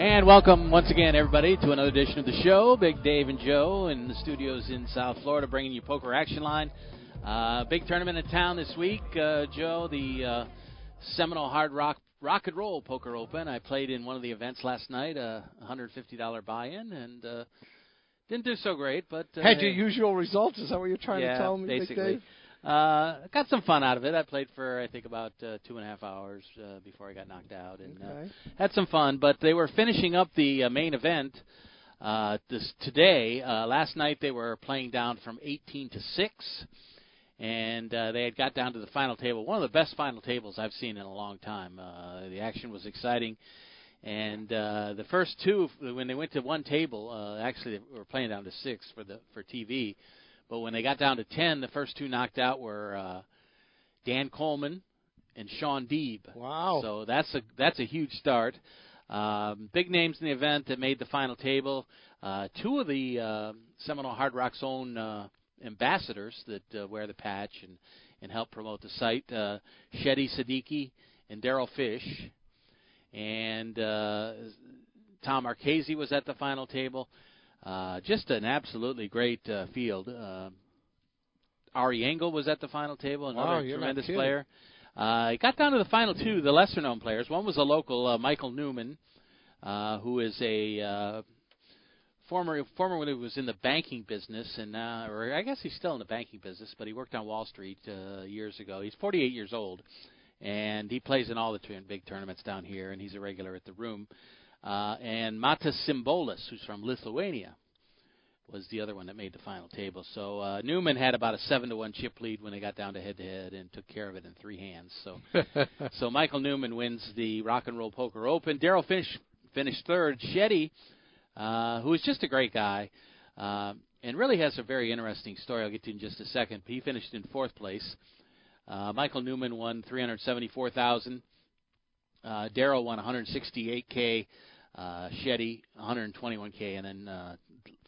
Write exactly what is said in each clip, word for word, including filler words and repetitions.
And welcome once again, everybody, to another edition of the show. Big Dave and Joe in the studios in South Florida, bringing you Poker Action Line. Uh, big tournament in town this week, uh, Joe. The uh, Seminole Hard Rock Rock and Roll Poker Open. I played in one of the events last night, a one hundred fifty dollars buy-in, and uh, didn't do so great. But uh, had your usual results. Is that what you're trying yeah, to tell me, basically. Big Dave? Uh, got some fun out of it. I played for, I think, about uh, two and a half hours uh, before I got knocked out, and okay. uh, had some fun. But they were finishing up the uh, main event uh, this today. Uh, last night they were playing down from eighteen to six, and uh, they had got down to the final table. One of the best final tables I've seen in a long time. Uh, the action was exciting. And uh, the first two, when they went to one table, uh, actually they were playing down to six for the for T V. But when they got down to ten, the first two knocked out were uh, Dan Coleman and Sean Deeb. Wow! So that's a that's a huge start. Um, big names in the event that made the final table. Uh, two of the uh, Seminole Hard Rock's own uh, ambassadors that uh, wear the patch and, and help promote the site, uh, Shetty Siddiqui and Daryl Fish, and uh, Tom Marchese was at the final table. Uh, just an absolutely great uh, field. Uh, Ari Engel was at the final table, another wow, tremendous player. Uh, it got down to the final two, the lesser-known players. One was a local, uh, Michael Newman, uh, who is a uh, former former when he was in the banking business, and uh, or I guess he's still in the banking business, but he worked on Wall Street uh, years ago. He's forty-eight years old, and he plays in all the t- big tournaments down here, and he's a regular at the room. Uh, and Matas Symbolis, who's from Lithuania, was the other one that made the final table. So uh, Newman had about a seven to one chip lead when they got down to head-to-head and took care of it in three hands. So so Michael Newman wins the Rock and Roll Poker Open. Daryl Fish finished third. Shetty, uh, who is just a great guy uh, and really has a very interesting story. I'll get to in just a second. He finished in fourth place. Uh, Michael Newman won three hundred seventy-four thousand dollars. Uh, Daryl won one hundred sixty-eight thousand dollars. Uh, Shetty, one hundred twenty-one thousand, and then uh,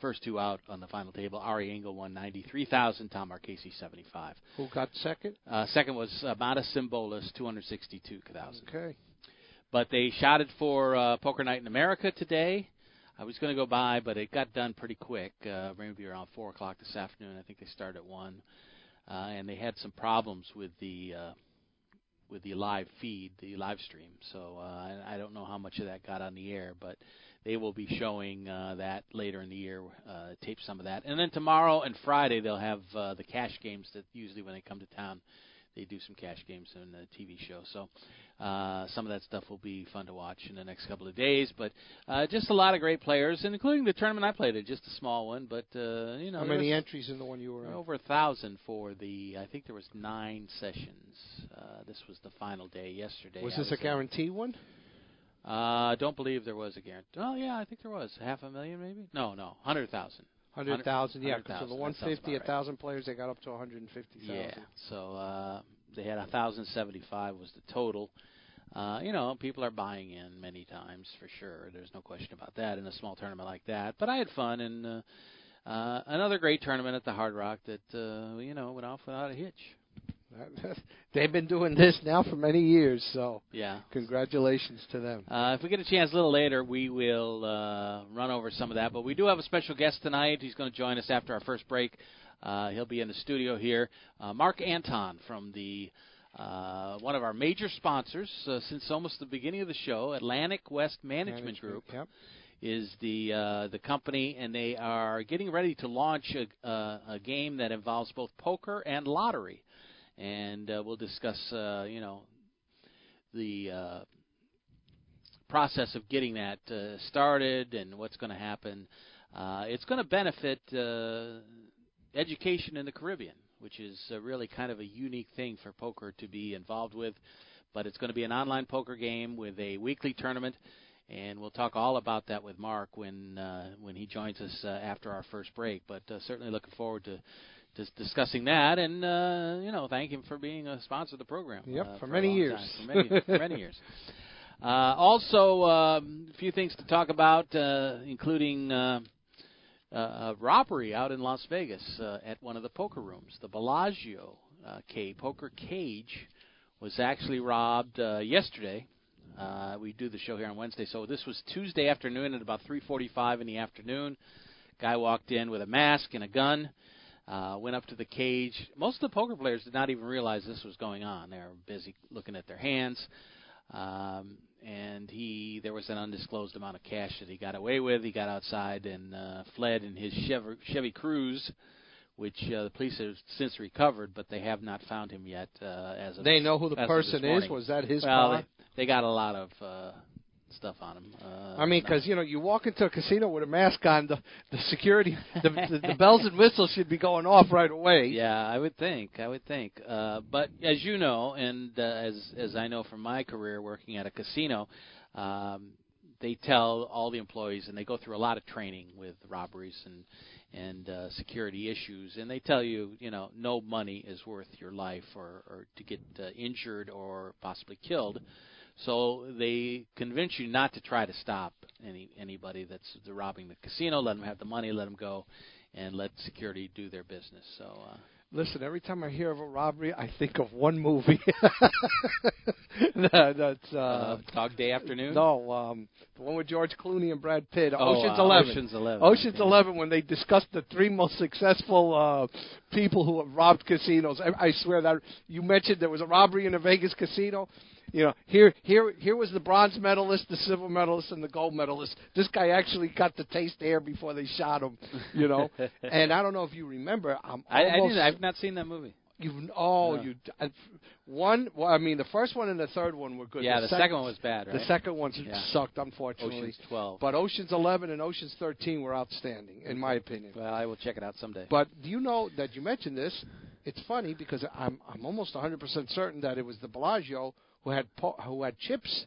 first two out on the final table. Ari Engel won ninety-three thousand. Tom Marchese, seventy-five. Who got second? Uh, second was uh, Matas Symbolis, two hundred sixty-two thousand. Okay. But they shouted for uh, Poker Night in America today. I was going to go by, but it got done pretty quick. Uh, maybe around four o'clock this afternoon. I think they started at one, uh, and they had some problems with the. Uh, with the live feed, the live stream. So uh, I, I don't know how much of that got on the air, but they will be showing uh, that later in the year, uh, tape some of that. And then tomorrow and Friday they'll have uh, the cash games that usually when they come to town they do some cash games on the T V show. So uh, some of that stuff will be fun to watch in the next couple of days. But uh, just a lot of great players, and including the tournament I played in, just a small one. But, uh, you know. How many entries in the one you were in? Over one thousand for the, I think there was nine sessions. Uh, this was the final day yesterday. Was this a guarantee one? I uh, don't believe there was a guarantee. Oh, yeah, I think there was. Half a million maybe? No, no, one hundred thousand. one hundred thousand, yeah. one hundred, so the one hundred fifty, one thousand right. Players, they got up to one hundred fifty thousand. Yeah, so uh, they had one thousand seventy-five was the total. Uh, you know, people are buying in many times for sure. There's no question about that in a small tournament like that. But I had fun, and uh, uh, another great tournament at the Hard Rock that, uh, you know, went off without a hitch. They've been doing this now for many years, so yeah. Congratulations to them. Uh, if we get a chance a little later, we will uh, run over some of that. But we do have a special guest tonight. He's going to join us after our first break. Uh, he'll be in the studio here. Uh, Mark Anton from the uh, one of our major sponsors uh, since almost the beginning of the show, Atlantic West Management, Management Group, yep. is the uh, the company, and they are getting ready to launch a, uh, a game that involves both poker and lottery. And uh, we'll discuss, uh, you know, the uh, process of getting that uh, started and what's going to happen. Uh, it's going to benefit uh, education in the Caribbean, which is uh, really kind of a unique thing for poker to be involved with. But it's going to be an online poker game with a weekly tournament. And we'll talk all about that with Mark when uh, when he joins us uh, after our first break. But uh, certainly looking forward to just discussing that, and uh, you know, thank him for being a sponsor of the program. Yep, uh, for, for, many years. for many years. For many years. Uh, also, um, a few things to talk about, uh, including uh, uh, a robbery out in Las Vegas uh, at one of the poker rooms. The Bellagio uh, K poker cage was actually robbed uh, yesterday. Uh, we do the show here on Wednesday, so this was Tuesday afternoon at about three forty-five in the afternoon. Guy walked in with a mask and a gun, uh, went up to the cage. Most of the poker players did not even realize this was going on. They were busy looking at their hands, um, and he there was an undisclosed amount of cash that he got away with. He got outside and uh, fled in his Chevy, Chevy Cruze, which uh, the police have since recovered, but they have not found him yet. Uh, as of they know who the person is. Was that his car? Well, they got a lot of uh, stuff on him. Uh, I mean, because no. you know, you walk into a casino with a mask on, the the security, the, the, the bells and whistles should be going off right away. Yeah, I would think. I would think. Uh, but as you know, and uh, as as I know from my career working at a casino. Um, They tell all the employees, and they go through a lot of training with robberies and and uh, security issues, and they tell you, you know, no money is worth your life or, or to get uh, injured or possibly killed. So they convince you not to try to stop any anybody that's robbing the casino. Let them have the money, let them go, and let security do their business. So. Uh, Listen, every time I hear of a robbery, I think of one movie. no, that's uh, uh, Dog Day Afternoon? No, um, the one with George Clooney and Brad Pitt, oh, Ocean's uh, Eleven. Ocean's Eleven. Ocean's okay. Eleven, when they discussed the three most successful uh, people who have robbed casinos. I, I swear that you mentioned there was a robbery in a Vegas casino. You know, here, here, here was the bronze medalist, the silver medalist, and the gold medalist. This guy actually got to taste air before they shot him. You know, and I don't know if you remember. I'm I, I didn't. I've not seen that movie. You oh, no. you one. Well, I mean, the first one and the third one were good. Yeah, the, the sec- second one was bad. Right? The second one yeah. sucked, unfortunately. Ocean's twelve, but Ocean's eleven and Ocean's thirteen were outstanding, in my opinion. Well, I will check it out someday. But do you know that you mentioned this? It's funny because I'm I'm almost one hundred percent certain that it was the Bellagio. Who had po- who had chips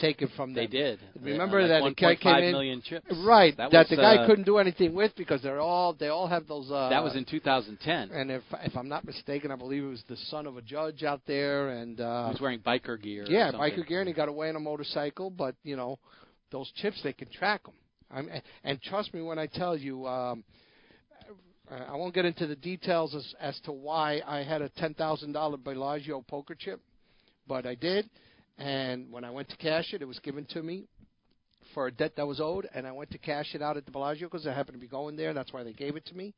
taken from them? They did. Remember yeah, like that one point five million chips, right? That, that was, the guy uh, couldn't do anything with because they're all they all have those. Uh, that was in two thousand ten. And if if I'm not mistaken, I believe it was the son of a judge out there, and uh, he was wearing biker gear. Yeah, biker gear, and he got away on a motorcycle. But you know, those chips they can track them. I'm, and trust me when I tell you. Um, I won't get into the details as as to why I had a ten thousand dollars Bellagio poker chip. But I did, and when I went to cash it, it was given to me for a debt that was owed, and I went to cash it out at the Bellagio because I happened to be going there. That's why they gave it to me.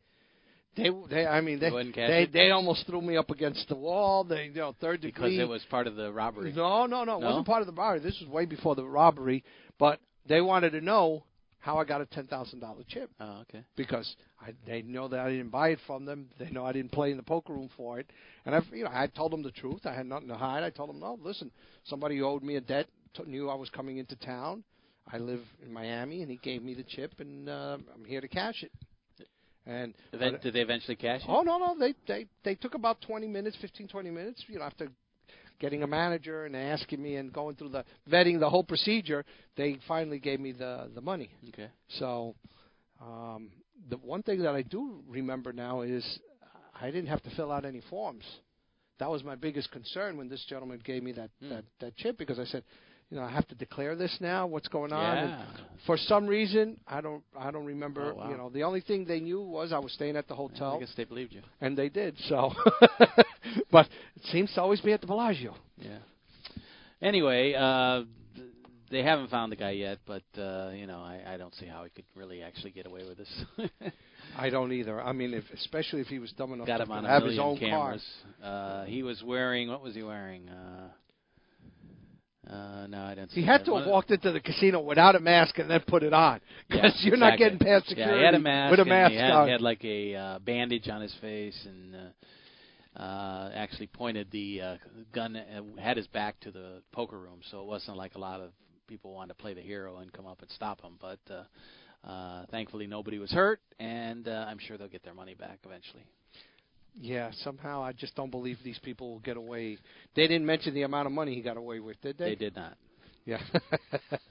They, they I mean, they, they, they almost threw me up against the wall. They, you know, third degree. Because it was part of the robbery. No, no, no, it no? wasn't part of the robbery. This was way before the robbery, but they wanted to know how I got a ten thousand dollars chip. Oh, okay. Because I, they know that I didn't buy it from them. They know I didn't play in the poker room for it. And I've, you know, I told them the truth. I had nothing to hide. I told them, no, listen, somebody owed me a debt, t- knew I was coming into town. I live in Miami, and he gave me the chip, and uh, I'm here to cash it. And Event, but, did they eventually cash it? Oh, no, no. They, they, they took about twenty minutes, fifteen, twenty minutes, you know, after getting a manager and asking me and going through the vetting, the whole procedure, they finally gave me the, the money. Okay. So um, the one thing that I do remember now is I didn't have to fill out any forms. That was my biggest concern when this gentleman gave me that, mm. that, that chip because I said, you know, I have to declare this now. What's going on? Yeah. And for some reason, I don't, I don't remember. Oh, wow. You know, the only thing they knew was I was staying at the hotel. I guess they believed you, and they did. So, but it seems to always be at the Bellagio. Yeah. Anyway, uh, they haven't found the guy yet, but uh, you know, I, I don't see how he could really actually get away with this. I don't either. I mean, if, especially if he was dumb enough Got to him on have a his own cameras. car. Uh, he was wearing. What was he wearing? Uh, Uh, no, I don't see He had that. to have One walked into the casino without a mask and then put it on. Because yeah, you're exactly. not getting past security yeah, he had a mask with a mask he had, on. He had like a uh, bandage on his face and uh, uh, actually pointed the uh, gun, and had his back to the poker room. So it wasn't like a lot of people wanted to play the hero and come up and stop him. But uh, uh, thankfully nobody was hurt, and uh, I'm sure they'll get their money back eventually. Yeah, somehow I just don't believe these people will get away. They didn't mention the amount of money he got away with, did they? They did not. Yeah.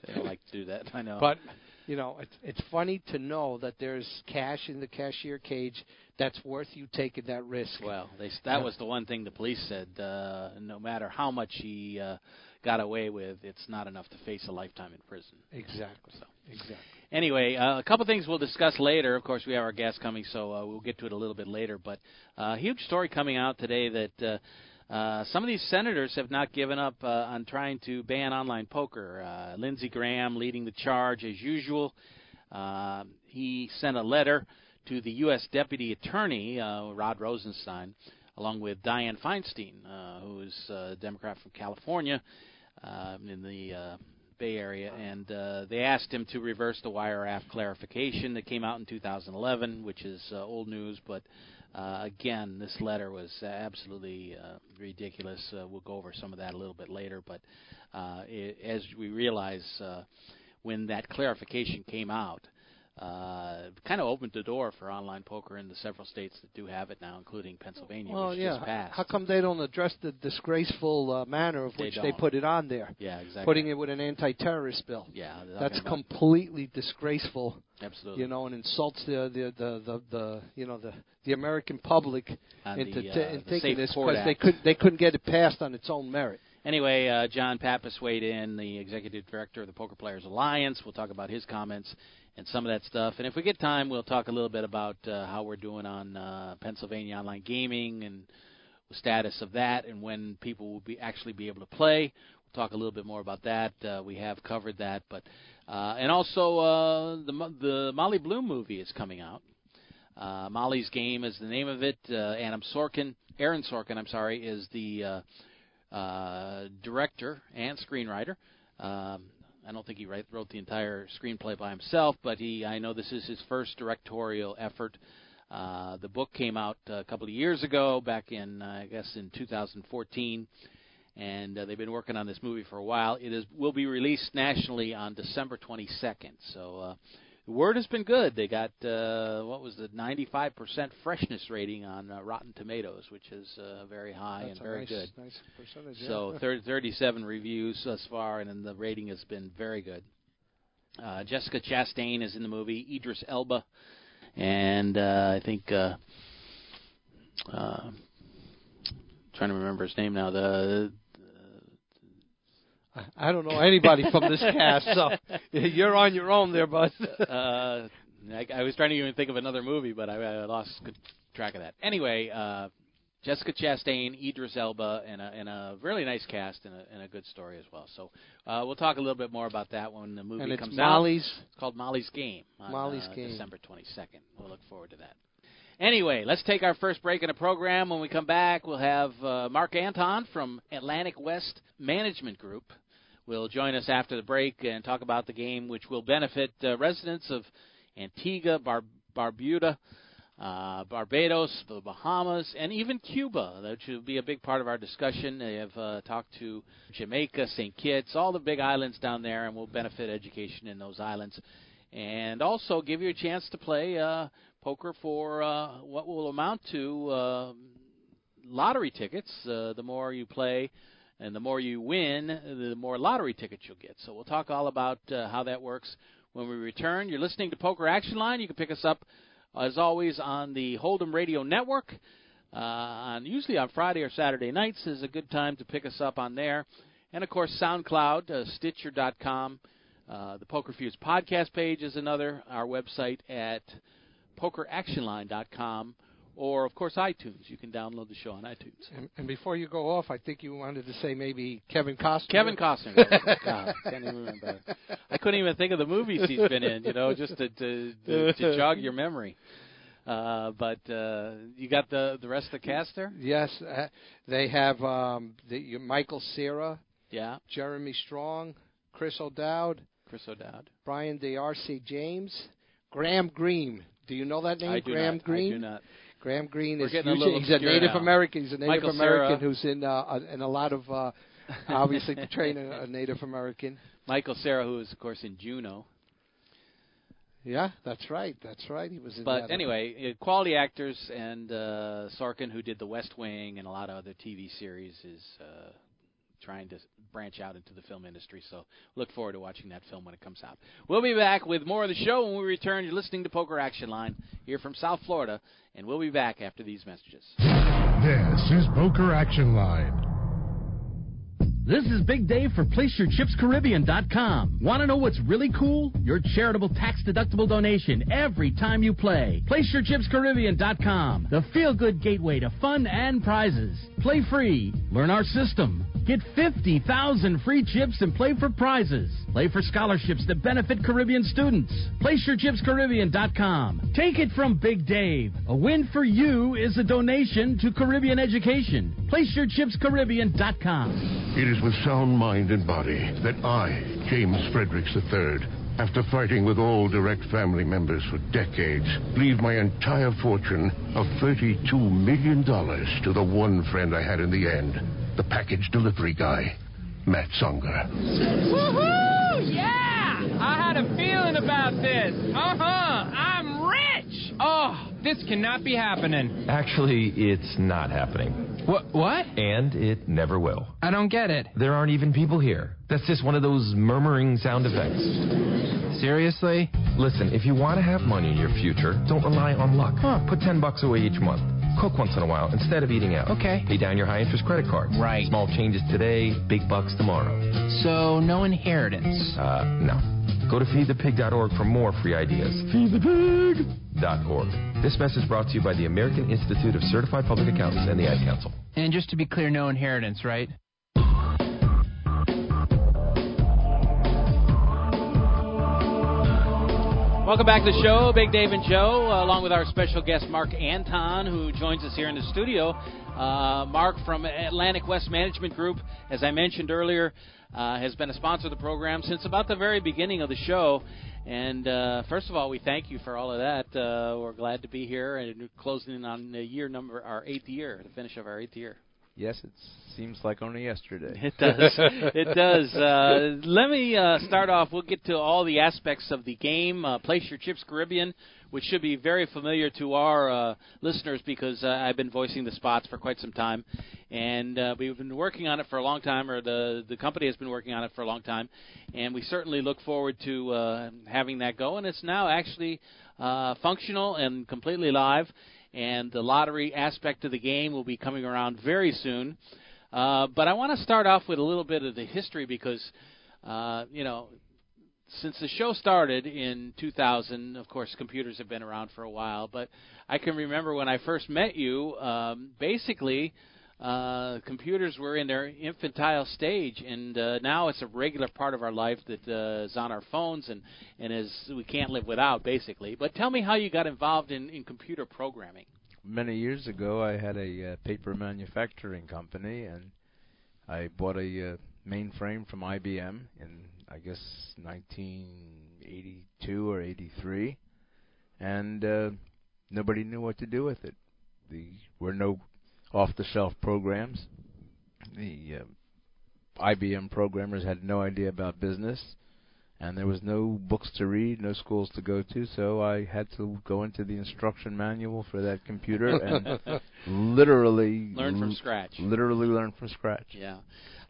They don't like to do that. I know. But, you know, it's, it's funny to know that there's cash in the cashier cage that's worth you taking that risk. Well, they, that yeah. was the one thing the police said. Uh, no matter how much he uh, got away with, it's not enough to face a lifetime in prison. Exactly. So. Exactly. Anyway, uh, a couple things we'll discuss later. Of course, we have our guest coming, so uh, we'll get to it a little bit later. But a uh, huge story coming out today that... Uh, Uh, some of these senators have not given up uh, on trying to ban online poker. Uh, Lindsey Graham leading the charge as usual. Uh, he sent a letter to the U S Deputy Attorney, uh, Rod Rosenstein, along with Dianne Feinstein, uh, who is a Democrat from California uh, in the uh, Bay Area. And uh, they asked him to reverse the wire app clarification that came out in two thousand eleven, which is uh, old news, but... Uh, again, this letter was absolutely uh, ridiculous. Uh, we'll go over some of that a little bit later. But uh, it, as we realize, uh, when that clarification came out, uh, it kind of opened the door for online poker in the several states that do have it now, including Pennsylvania, well, which yeah. just passed. How come they don't address the disgraceful uh, manner of they which don't. they put it on there? Yeah, exactly. Putting it with an anti-terrorist bill. Yeah, that's completely disgraceful. Absolutely. You know, and insults the the the, the, the you know the, the American public on into the, uh, t- in thinking this because they couldn't they couldn't get it passed on its own merit. Anyway, uh, John Pappas weighed in, the executive director of the Poker Players Alliance. We'll talk about his comments and some of that stuff. And if we get time, we'll talk a little bit about uh, how we're doing on uh, Pennsylvania online gaming and the status of that, and when people will be actually be able to play. We'll talk a little bit more about that. Uh, we have covered that, but. Uh, and also, uh, the the Molly Bloom movie is coming out. Uh, Molly's Game is the name of it. Uh, Adam Sorkin, Aaron Sorkin, I'm sorry, is the uh, uh, director and screenwriter. Um, I don't think he write, wrote the entire screenplay by himself, but he I know this is his first directorial effort. Uh, the book came out a couple of years ago, back in uh, I guess in two thousand fourteen. And uh, they've been working on this movie for a while. It is will be released nationally on December twenty-second. So uh, the word has been good. They got, uh, what was it, ninety-five percent freshness rating on uh, Rotten Tomatoes, which is uh, very high That's and very nice, good. Nice percentage, yeah. So thirty, thirty-seven reviews thus far, and then the rating has been very good. Uh, Jessica Chastain is in the movie, Idris Elba, and uh, I think... Uh, uh, trying to remember his name now. The, the I don't know anybody from this cast, so you're on your own there, bud. uh, I, I was trying to even think of another movie, but I, I lost track of that. Anyway, uh, Jessica Chastain, Idris Elba, and a, and a really nice cast and a, and a good story as well. So uh, we'll talk a little bit more about that when the movie and comes it's Molly's, out. It's called Molly's Game on Molly's uh, Game. December twenty-second. We'll look forward to that. Anyway, let's take our first break in the program. When we come back, we'll have uh, Mark Anton from Atlantic West Management Group. Will join us after the break and talk about the game, which will benefit uh, residents of Antigua, Bar- Barbuda, uh, Barbados, the Bahamas, and even Cuba, which will be a big part of our discussion. I have uh, talked to Jamaica, Saint Kitts, all the big islands down there, and we'll benefit education in those islands. And also give you a chance to play uh, poker for uh, what will amount to uh, lottery tickets. Uh, the more you play and the more you win, the more lottery tickets you'll get. So we'll talk all about uh, how that works when we return. You're listening to Poker Action Line. You can pick us up, as always, on the Hold'em Radio Network. Uh, on usually on Friday or Saturday nights is a good time to pick us up on there. And, of course, SoundCloud, uh, Stitcher dot com. Uh, the Poker Fuse podcast page is another. Our website at poker action line dot com. Or, of course, iTunes. You can download the show on iTunes. And, and before you go off, I think you wanted to say maybe Kevin Costner. Kevin Costner. God, I can't even remember. I couldn't even think of the movies he's been in, you know, just to, to, to, to jog your memory. Uh, but uh, you got the, the rest of the cast there? Yes. Uh, they have um, the, Michael Cera. Yeah. Jeremy Strong. Chris O'Dowd. Chris O'Dowd. Brian D R C James. Graham Greene. Do you know that name? I do Graham not. Greene? I do not. Graham Greene We're is a little he's a Native now. American. He's a Native Michael American Cera. Who's in uh, in a lot of uh, obviously to train a, a Native American. Michael Cera, who is of course in Juno. Yeah, that's right. That's right. He was in But that anyway, event. Quality actors and uh, Sorkin, who did The West Wing and a lot of other T V series, is uh, trying to branch out into the film industry. So look forward to watching that film when it comes out. We'll be back with more of the show when we return. You're listening to Poker Action Line here from South Florida, and we'll be back after these messages. This is Poker Action Line. This is Big Dave for Place Your Chips Caribbean dot com. Want to know what's really cool? Your charitable tax-deductible donation every time you play. Place Your Chips Caribbean dot com, the feel-good gateway to fun and prizes. Play free. Learn our system. Get fifty thousand free chips and play for prizes. Play for scholarships that benefit Caribbean students. Place Your Chips Caribbean dot com. Take it from Big Dave. A win for you is a donation to Caribbean education. Place Your Chips Caribbean dot com. It is with sound mind and body that I, James Fredericks the third, after fighting with all direct family members for decades, leave my entire fortune of thirty-two million dollars to the one friend I had in the end, the package delivery guy, Matt Songer. Woohoo! Yeah! I had a feeling about this. Uh-huh! I'm rich! Oh, this cannot be happening. Actually, it's not happening. What? What? And it never will. I don't get it. There aren't even people here. That's just one of those murmuring sound effects. Seriously? Listen, if you want to have money in your future, don't rely on luck. Huh. Put ten bucks away each month. Cook once in a while instead of eating out. Okay. Pay down your high-interest credit cards. Right. Small changes today, big bucks tomorrow. So, no inheritance? Uh, no. Go to feed the pig dot org for more free ideas. feed the pig dot org. This message brought to you by the American Institute of Certified Public Accountants and the Ad Council. And just to be clear, no inheritance, right? Welcome back to the show. Big Dave and Joe, uh, along with our special guest, Mark Anton, who joins us here in the studio. Uh, Mark from Atlantic West Management Group, as I mentioned earlier, uh, has been a sponsor of the program since about the very beginning of the show. And uh, first of all, we thank you for all of that. Uh, we're glad to be here and closing in on the year number, our eighth year, the finish of our eighth year. Yes, it seems like only yesterday. It does. It does. Uh, let me uh, start off. We'll get to all the aspects of the game. Uh, Place Your Chips Caribbean, which should be very familiar to our uh, listeners because uh, I've been voicing the spots for quite some time. And uh, we've been working on it for a long time, or the, the company has been working on it for a long time. And we certainly look forward to uh, having that go. And it's now actually uh, functional and completely live. And the lottery aspect of the game will be coming around very soon. Uh, but I want to start off with a little bit of the history because, uh, you know, since the show started in two thousand, of course, computers have been around for a while, but I can remember when I first met you, um, basically uh, computers were in their infantile stage, and uh, now it's a regular part of our life that uh, is on our phones and, and is we can't live without, basically. But tell me how you got involved in, in computer programming. Many years ago, I had a uh, paper manufacturing company, and I bought a uh, mainframe from I B M in I guess nineteen eighty-two or eighty-three, and uh, nobody knew what to do with it. There were no off-the-shelf programs. The uh, I B M programmers had no idea about business, and there was no books to read, no schools to go to, so I had to go into the instruction manual for that computer and literally... Learn from scratch. Literally learn from scratch. Yeah.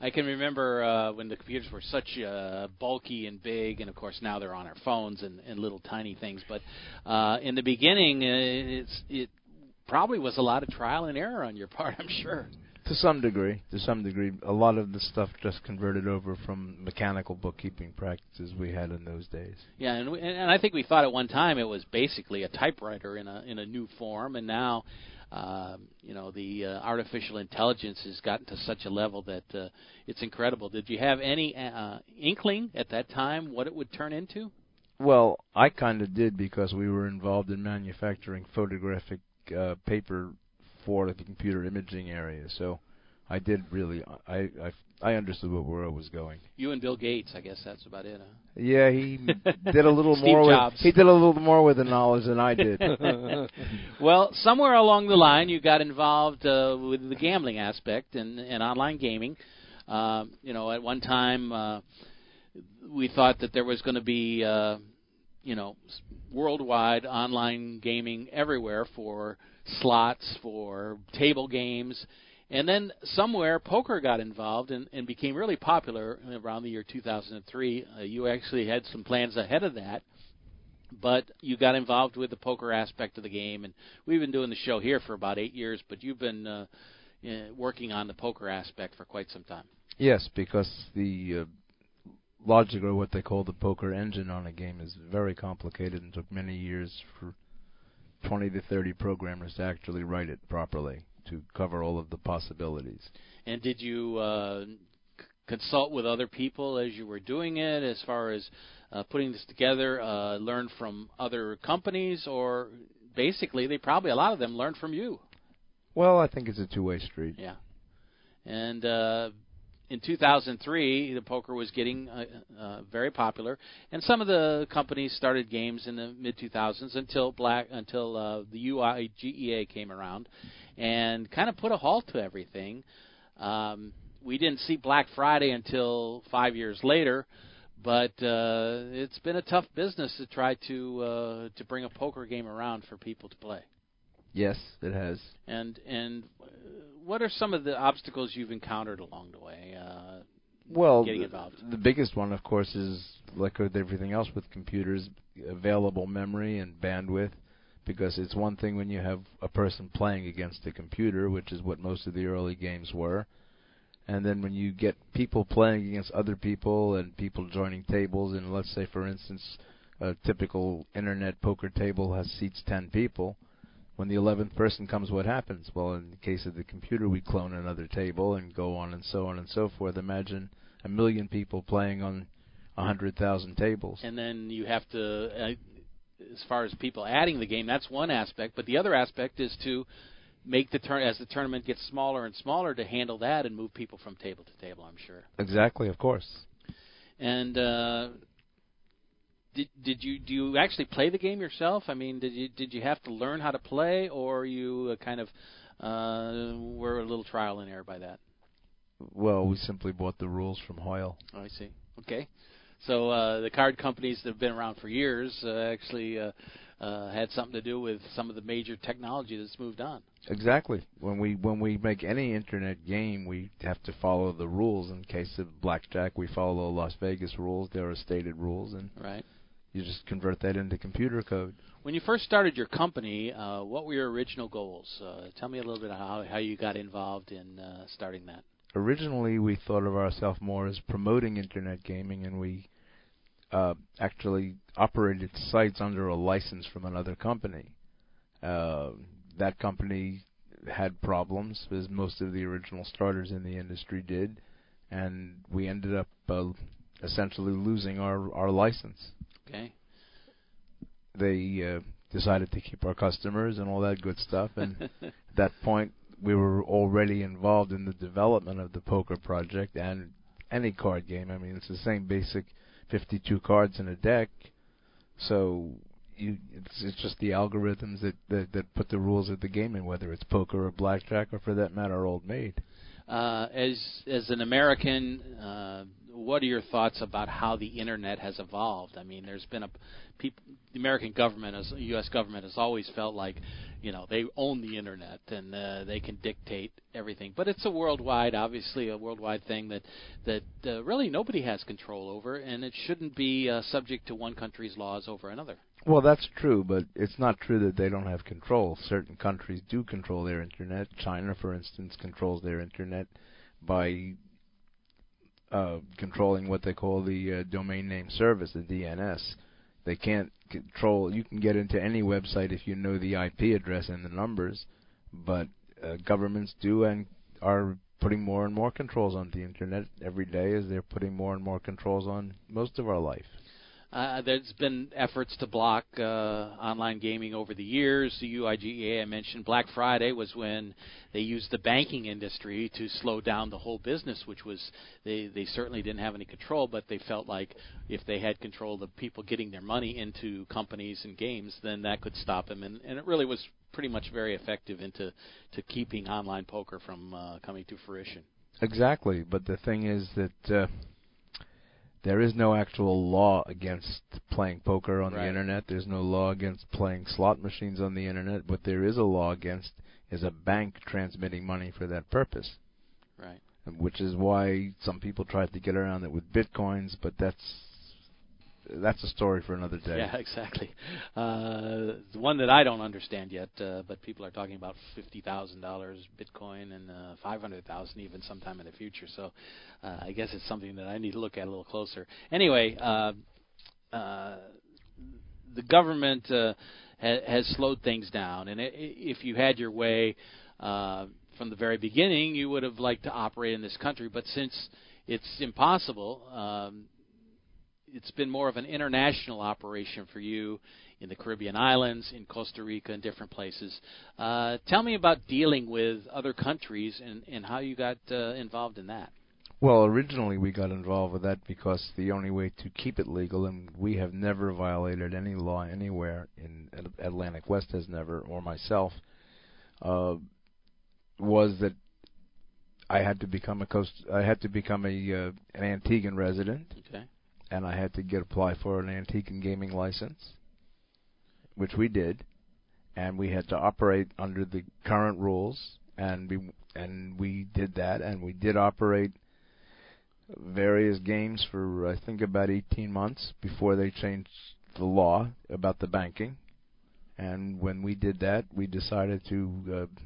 I can remember uh, when the computers were such uh, bulky and big, and of course now they're on our phones and, and little tiny things. But uh, in the beginning, uh, it's, it probably was a lot of trial and error on your part, I'm sure. To some degree, to some degree. A lot of the stuff just converted over from mechanical bookkeeping practices we had in those days. Yeah, and we, and I think we thought at one time it was basically a typewriter in a in a new form, and now... Um, you know, the uh, artificial intelligence has gotten to such a level that uh, it's incredible. Did you have any uh, inkling at that time what it would turn into? Well, I kind of did because we were involved in manufacturing photographic uh, paper for the computer imaging area. So I did really, I, I, I understood what where it was going. You and Bill Gates, I guess that's about it, huh? Yeah, he did a little more. With, he did a little more with the knowledge than I did. Well, somewhere along the line, you got involved uh, with the gambling aspect and, and online gaming. Um, you know, at one time, uh, we thought that there was going to be, uh, you know, worldwide online gaming everywhere for slots, for table games. And then somewhere poker got involved and, and became really popular around the year two thousand three. Uh, you actually had some plans ahead of that, but you got involved with the poker aspect of the game. And we've been doing the show here for about eight years, but you've been uh, working on the poker aspect for quite some time. Yes, because the uh, logic or what they call the poker engine on a game is very complicated and took many years for twenty to thirty programmers to actually write it properly, to cover all of the possibilities. And did you uh, c- consult with other people as you were doing it, as far as uh, putting this together, uh, learn from other companies, or basically they probably, a lot of them, learned from you? Well, I think it's a two-way street. Yeah. And uh, in two thousand three, the poker was getting uh, uh, very popular, and some of the companies started games in the mid two thousands until black until uh, the U I G E A came around and kind of put a halt to everything. Um, we didn't see Black Friday until five years later, but uh, it's been a tough business to try to uh, to bring a poker game around for people to play. Yes, it has. And and what are some of the obstacles you've encountered along the way? Uh, well, getting involved. The, the biggest one, of course, is, like with everything else with computers, available memory and bandwidth. Because it's one thing when you have a person playing against a computer, which is what most of the early games were, and then when you get people playing against other people and people joining tables, and let's say, for instance, a typical internet poker table has seats ten people. When the eleventh person comes, what happens? Well, in the case of the computer, we clone another table and go on and so on and so forth. Imagine a million people playing on one hundred thousand tables. And then you have to, uh, as far as people adding the game, that's one aspect. But the other aspect is to make the turn, as the tournament gets smaller and smaller, to handle that and move people from table to table, I'm sure. Exactly, of course. And... Uh, Did did you do you actually play the game yourself? I mean, did you did you have to learn how to play, or you kind of uh, were a little trial and error by that? Well, we simply bought the rules from Hoyle. Oh, I see. Okay, so uh, the card companies that have been around for years uh, actually uh, uh, had something to do with some of the major technology that's moved on. Exactly. When we when we make any internet game, we have to follow the rules. In case of blackjack, we follow Las Vegas rules. There are stated rules, and right. You just convert that into computer code. When you first started your company, uh, what were your original goals? Uh, tell me a little bit how how you got involved in uh, starting that. Originally, we thought of ourselves more as promoting internet gaming, and we uh, actually operated sites under a license from another company. Uh, that company had problems, as most of the original starters in the industry did, and we ended up uh, essentially losing our, our license. Okay. They uh, decided to keep our customers and all that good stuff, and at that point we were already involved in the development of the poker project and any card game. I mean, it's the same basic fifty-two cards in a deck, so you, it's, it's just the algorithms that, that, that put the rules of the game in, whether it's poker or blackjack or, for that matter, Old Maid. Uh, as as an American, uh, what are your thoughts about how the internet has evolved? I mean, there's been a peop- the American government, as U S government, has always felt like, you know, they own the internet and uh, they can dictate everything. But it's a worldwide, obviously, a worldwide thing that that uh, really nobody has control over, and it shouldn't be uh, subject to one country's laws over another. Well, that's true, but it's not true that they don't have control. Certain countries do control their internet. China, for instance, controls their internet by uh, controlling what they call the uh, domain name service, the D N S. They can't control. You can get into any website if you know the I P address and the numbers, but uh, governments do and are putting more and more controls on the internet every day, as they're putting more and more controls on most of our life. Uh, there's been efforts to block uh, online gaming over the years. The U I G E A, I mentioned, Black Friday was when they used the banking industry to slow down the whole business, which was they, they certainly didn't have any control, but they felt like if they had control of the people getting their money into companies and games, then that could stop them. And, and it really was pretty much very effective into to keeping online poker from uh, coming to fruition. Exactly. But the thing is that... Uh There is no actual law against playing poker on right. the Internet. There's no law against playing slot machines on the Internet. What there is a law against is a bank transmitting money for that purpose. Right. Which is why some people tried to get around it with bitcoins, but that's that's a story for another day. Yeah, exactly. Uh, the one that I don't understand yet, uh, but people are talking about fifty thousand dollars bitcoin and uh, five hundred thousand dollars even sometime in the future. So uh, I guess it's something that I need to look at a little closer. Anyway, uh, uh, the government uh, ha- has slowed things down, and it, if you had your way uh, from the very beginning, you would have liked to operate in this country, but since it's impossible, um, it's been more of an international operation for you in the Caribbean islands, in Costa Rica, and different places. Uh, tell me about dealing with other countries and, and how you got uh, involved in that. Well, originally we got involved with that because the only way to keep it legal, and we have never violated any law anywhere, in Atlantic West has never, or myself, uh, was that I had to become a coast, I had to become a uh, an Antiguan resident, okay, and I had to get apply for an Antiguan gaming license, which we did, and we had to operate under the current rules, and we and we did that, and we did operate various games for I think about eighteen months before they changed the law about the banking. And when we did that, we decided to uh,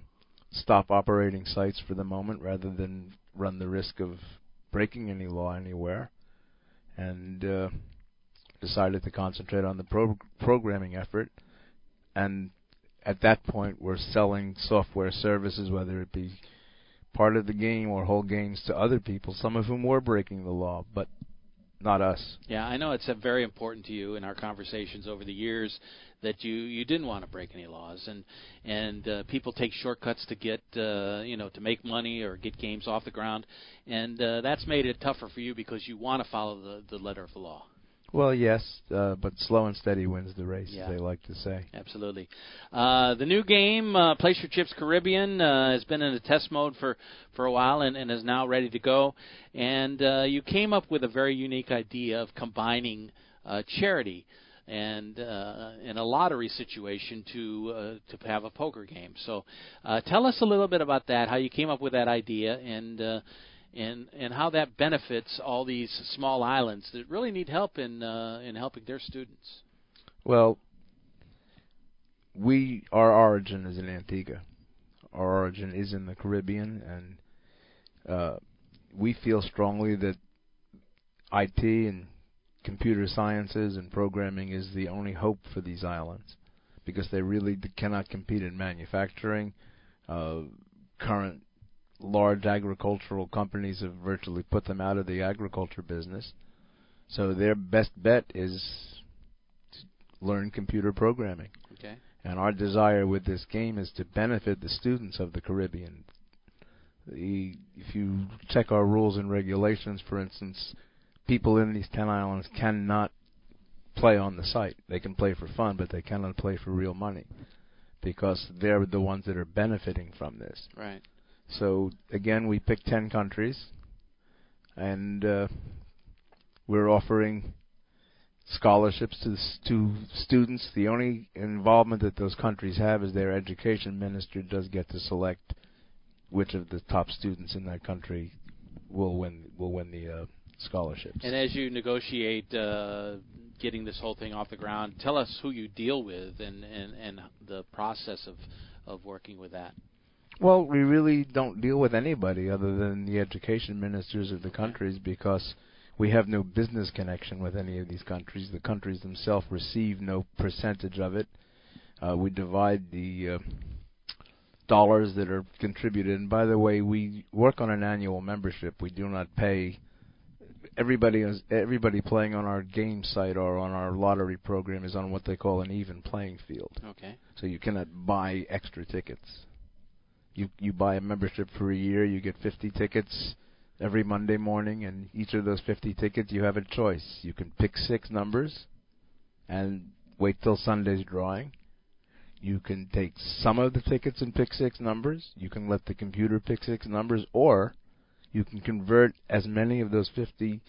stop operating sites for the moment rather than run the risk of breaking any law anywhere, and uh, decided to concentrate on the pro- programming effort. And at that point, we're selling software services, whether it be part of the game or whole games, to other people, some of whom were breaking the law, but not us. Yeah, I know it's uh, very important to you in our conversations over the years that you, you didn't want to break any laws, and and uh, people take shortcuts to get uh, you know to make money or get games off the ground, and uh, that's made it tougher for you because you want to follow the, the letter of the law. Well, yes, uh, but slow and steady wins the race, yeah, as they like to say. Absolutely. Uh, the new game, uh, Place Your Chips Caribbean, uh, has been in a test mode for, for a while and, and is now ready to go. And uh, you came up with a very unique idea of combining uh, charity and uh, in a lottery situation to uh, to have a poker game. So uh, tell us a little bit about that, how you came up with that idea, and uh And, and how that benefits all these small islands that really need help in uh, in helping their students. Well, we our origin is in Antigua. Our origin is in the Caribbean, and uh, we feel strongly that I T and computer sciences and programming is the only hope for these islands because they really cannot compete in manufacturing. Uh, current large agricultural companies have virtually put them out of the agriculture business. So their best bet is to learn computer programming. Okay. And our desire with this game is to benefit the students of the Caribbean. The, if you check our rules and regulations, for instance, people in these ten islands cannot play on the site. They can play for fun, but they cannot play for real money because they're the ones that are benefiting from this. Right. So, again, we picked ten countries, and uh, we're offering scholarships to, to students. The only involvement that those countries have is their education minister does get to select which of the top students in that country will win will win the uh, scholarships. And as you negotiate uh, getting this whole thing off the ground, tell us who you deal with and, and, and the process of, of working with that. Well, we really don't deal with anybody other than the education ministers of the countries because we have no business connection with any of these countries. The countries themselves receive no percentage of it. Uh, we divide the uh, dollars that are contributed. And by the way, we work on an annual membership. We do not pay. Everybody is, everybody playing on our game site or on our lottery program is on what they call an even playing field. Okay. So you cannot buy extra tickets. You you buy a membership for a year, you get fifty tickets every Monday morning, and each of those fifty tickets you have a choice. You can pick six numbers and wait till Sunday's drawing. You can take some of the tickets and pick six numbers. You can let the computer pick six numbers, or you can convert as many of those fifty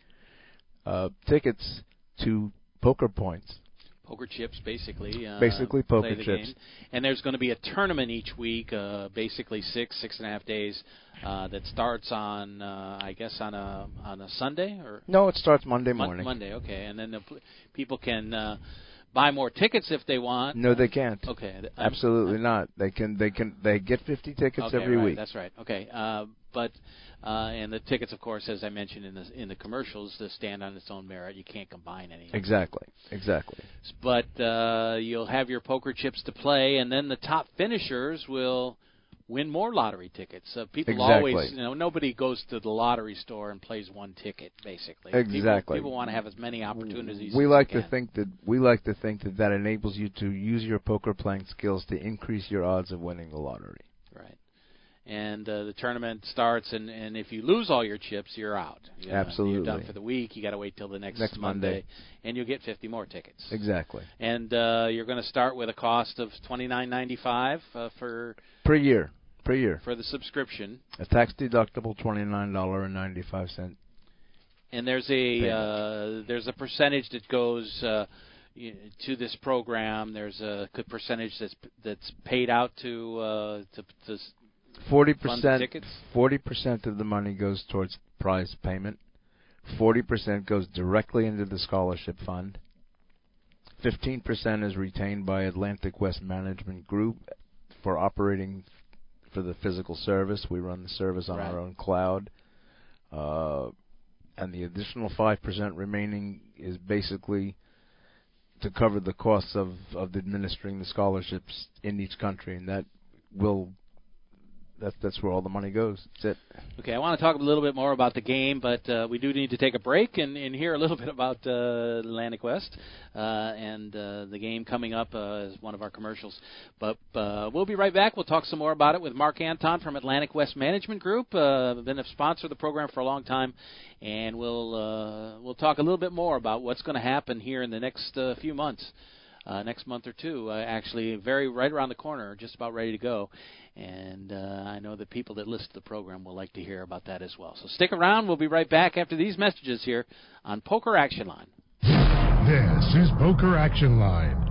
uh, tickets to poker points. poker chips, basically. Uh, basically poker chips. Game. And there's going to be a tournament each week, uh, basically six, six and a half days, uh, that starts on, uh, I guess, on a on a Sunday? Or No, it starts Monday morning. Mon- Monday, okay. And then the pl- people can uh, buy more tickets if they want. No, they can't. Okay. I'm, Absolutely I'm, not. They can. They can. They get fifty tickets okay, every right, week. That's right. Okay. Uh, but uh, and the tickets, of course, as I mentioned in the in the commercials, they stand on its own merit. You can't combine any. Exactly. Exactly. But uh, you'll have your poker chips to play, and then the top finishers will win more lottery tickets. Uh, people exactly. always, you know, nobody goes to the lottery store and plays one ticket, basically. Exactly. People, people want to have as many opportunities. We as like they can. to think that we like to think that that enables you to use your poker playing skills to increase your odds of winning the lottery. Right. And uh, the tournament starts, and, and if you lose all your chips, you're out. You know, absolutely. You're done for the week. You got to wait till the next, next Monday, Monday, and you'll get fifty more tickets. Exactly. And uh, you're going to start with a cost of twenty-nine ninety-five uh, for per year. Per year for the subscription. A tax deductible twenty-nine ninety-five. And there's a uh, there's a percentage that goes uh, to this program. There's a good percentage that's that's paid out to uh, to. to Forty percent. Forty percent of the money goes towards prize payment. Forty percent goes directly into the scholarship fund. Fifteen percent is retained by Atlantic West Management Group for operating for the physical service. We run the service on right. our own cloud, uh, and the additional five percent remaining is basically to cover the costs of of administering the scholarships in each country, and that will. That's, that's where all the money goes. That's it. Okay, I want to talk a little bit more about the game, but uh, we do need to take a break and, and hear a little bit about uh, Atlantic West uh, and uh, the game coming up uh, as one of our commercials. But uh, we'll be right back. We'll talk some more about it with Mark Anton from Atlantic West Management Group. Uh, been a sponsor of the program for a long time, and we'll uh, we'll talk a little bit more about what's going to happen here in the next uh, few months. Uh, next month or two, uh, actually, very right around the corner, just about ready to go. And uh, I know the people that listen to the program will like to hear about that as well. So stick around. We'll be right back after these messages here on Poker Action Line. This is Poker Action Line.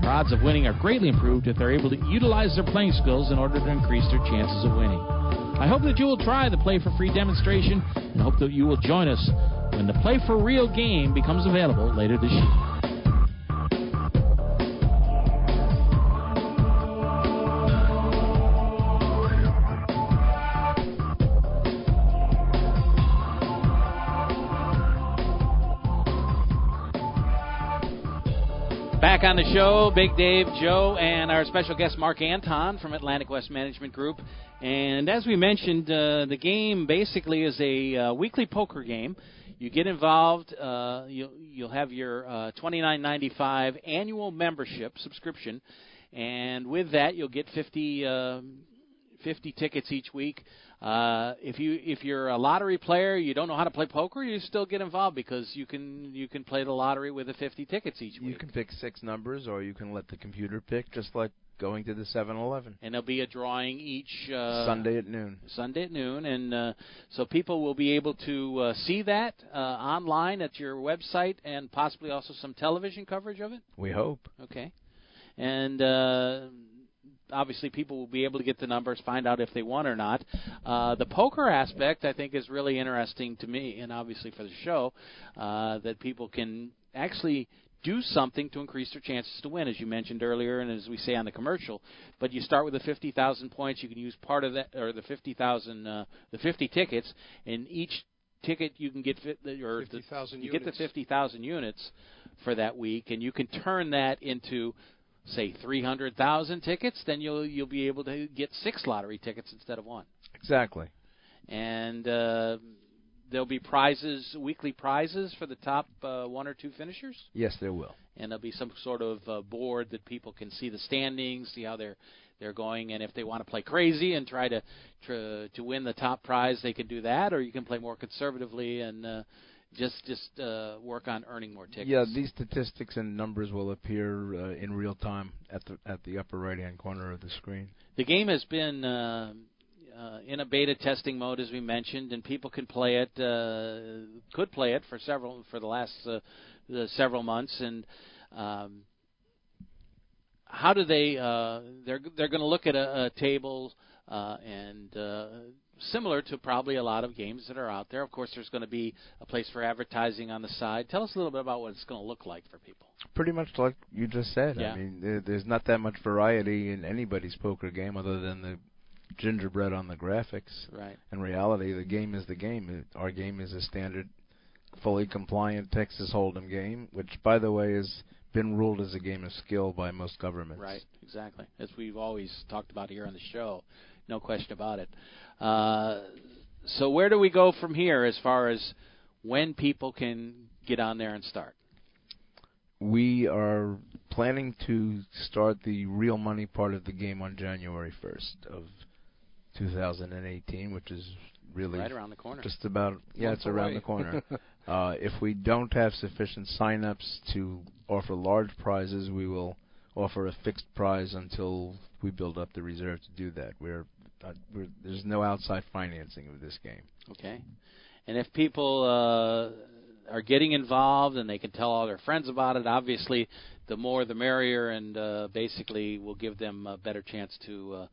Their odds of winning are greatly improved if they're able to utilize their playing skills in order to increase their chances of winning. I hope that you will try the Play for Free demonstration, and hope that you will join us when the Play for Real game becomes available later this year. Back on the show, Big Dave, Joe, and our special guest Mark Anton from Atlantic West Management Group. And as we mentioned, uh, the game basically is a uh, weekly poker game. You get involved, uh, you'll, you'll have your uh, twenty-nine ninety-five annual membership subscription, and with that you'll get fifty, uh, fifty tickets each week. Uh, if you if you're a lottery player, you don't know how to play poker, you still get involved because you can you can play the lottery with the fifty tickets each week. You can pick six numbers, or you can let the computer pick, just like going to the seven eleven. And there'll be a drawing each uh, Sunday at noon. Sunday at noon, and uh, so people will be able to uh, see that uh, online at your website, and possibly also some television coverage of it. We hope. Okay, and. Uh, Obviously, people will be able to get the numbers, find out if they want or not. Uh, the poker aspect, I think, is really interesting to me, and obviously for the show, uh, that people can actually do something to increase their chances to win, as you mentioned earlier and as we say on the commercial. But you start with the fifty thousand points. You can use part of that, or the fifty thousand, uh, the fifty tickets, and each ticket you can get fit, or fifty thousand units. Get the fifty thousand units for that week, and you can turn that into, say, three hundred thousand tickets, then you'll you'll be able to get six lottery tickets instead of one. Exactly. And uh, there'll be prizes, weekly prizes for the top uh, one or two finishers? Yes, there will. And there'll be some sort of uh, board that people can see the standings, see how they're they're going, and if they want to play crazy and try to tr- to win the top prize, they can do that, or you can play more conservatively and uh, Just just uh, work on earning more tickets. Yeah, these statistics and numbers will appear uh, in real time at the at the upper right-hand corner of the screen. The game has been uh, uh, in a beta testing mode, as we mentioned, and people can play it, uh, could play it for several for the last uh, the several months. And um, how do they? Uh, they're they're going to look at a, a table uh, and. Uh, Similar to probably a lot of games that are out there. Of course, there's going to be a place for advertising on the side. Tell us a little bit about what it's going to look like for people. Pretty much like you just said. Yeah. I mean, there's not that much variety in anybody's poker game other than the gingerbread on the graphics. Right. In reality, the game is the game. Our game is a standard, fully compliant Texas Hold'em game, which, by the way, is... been ruled as a game of skill by most governments. Right, exactly. As we've always talked about here on the show, no question about it. Uh, so where do we go from here as far as when people can get on there and start? We are planning to start the real money part of the game on January first of two thousand eighteen, which is really right around the corner. Just about, yeah, Once it's away. around the corner. Uh, if we don't have sufficient sign-ups to offer large prizes, we will offer a fixed prize until we build up the reserve to do that. We're, uh, we're there's no outside financing of this game. Okay. And if people uh, are getting involved and they can tell all their friends about it, obviously the more the merrier, and uh, basically will give them a better chance to uh,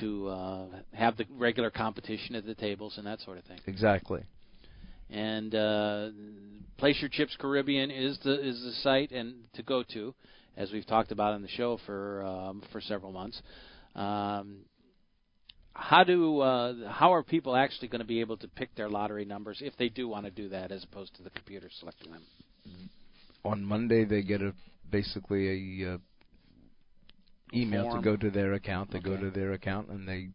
to uh, have the regular competition at the tables and that sort of thing. Exactly. And uh, Place Your Chips Caribbean is the is the site and to go to, as we've talked about on the show for um, for several months. Um, how do uh, how are people actually going to be able to pick their lottery numbers if they do want to do that, as opposed to the computer selecting them? On Monday, they get a basically a uh, email form to go to their account. They okay. go to their account and they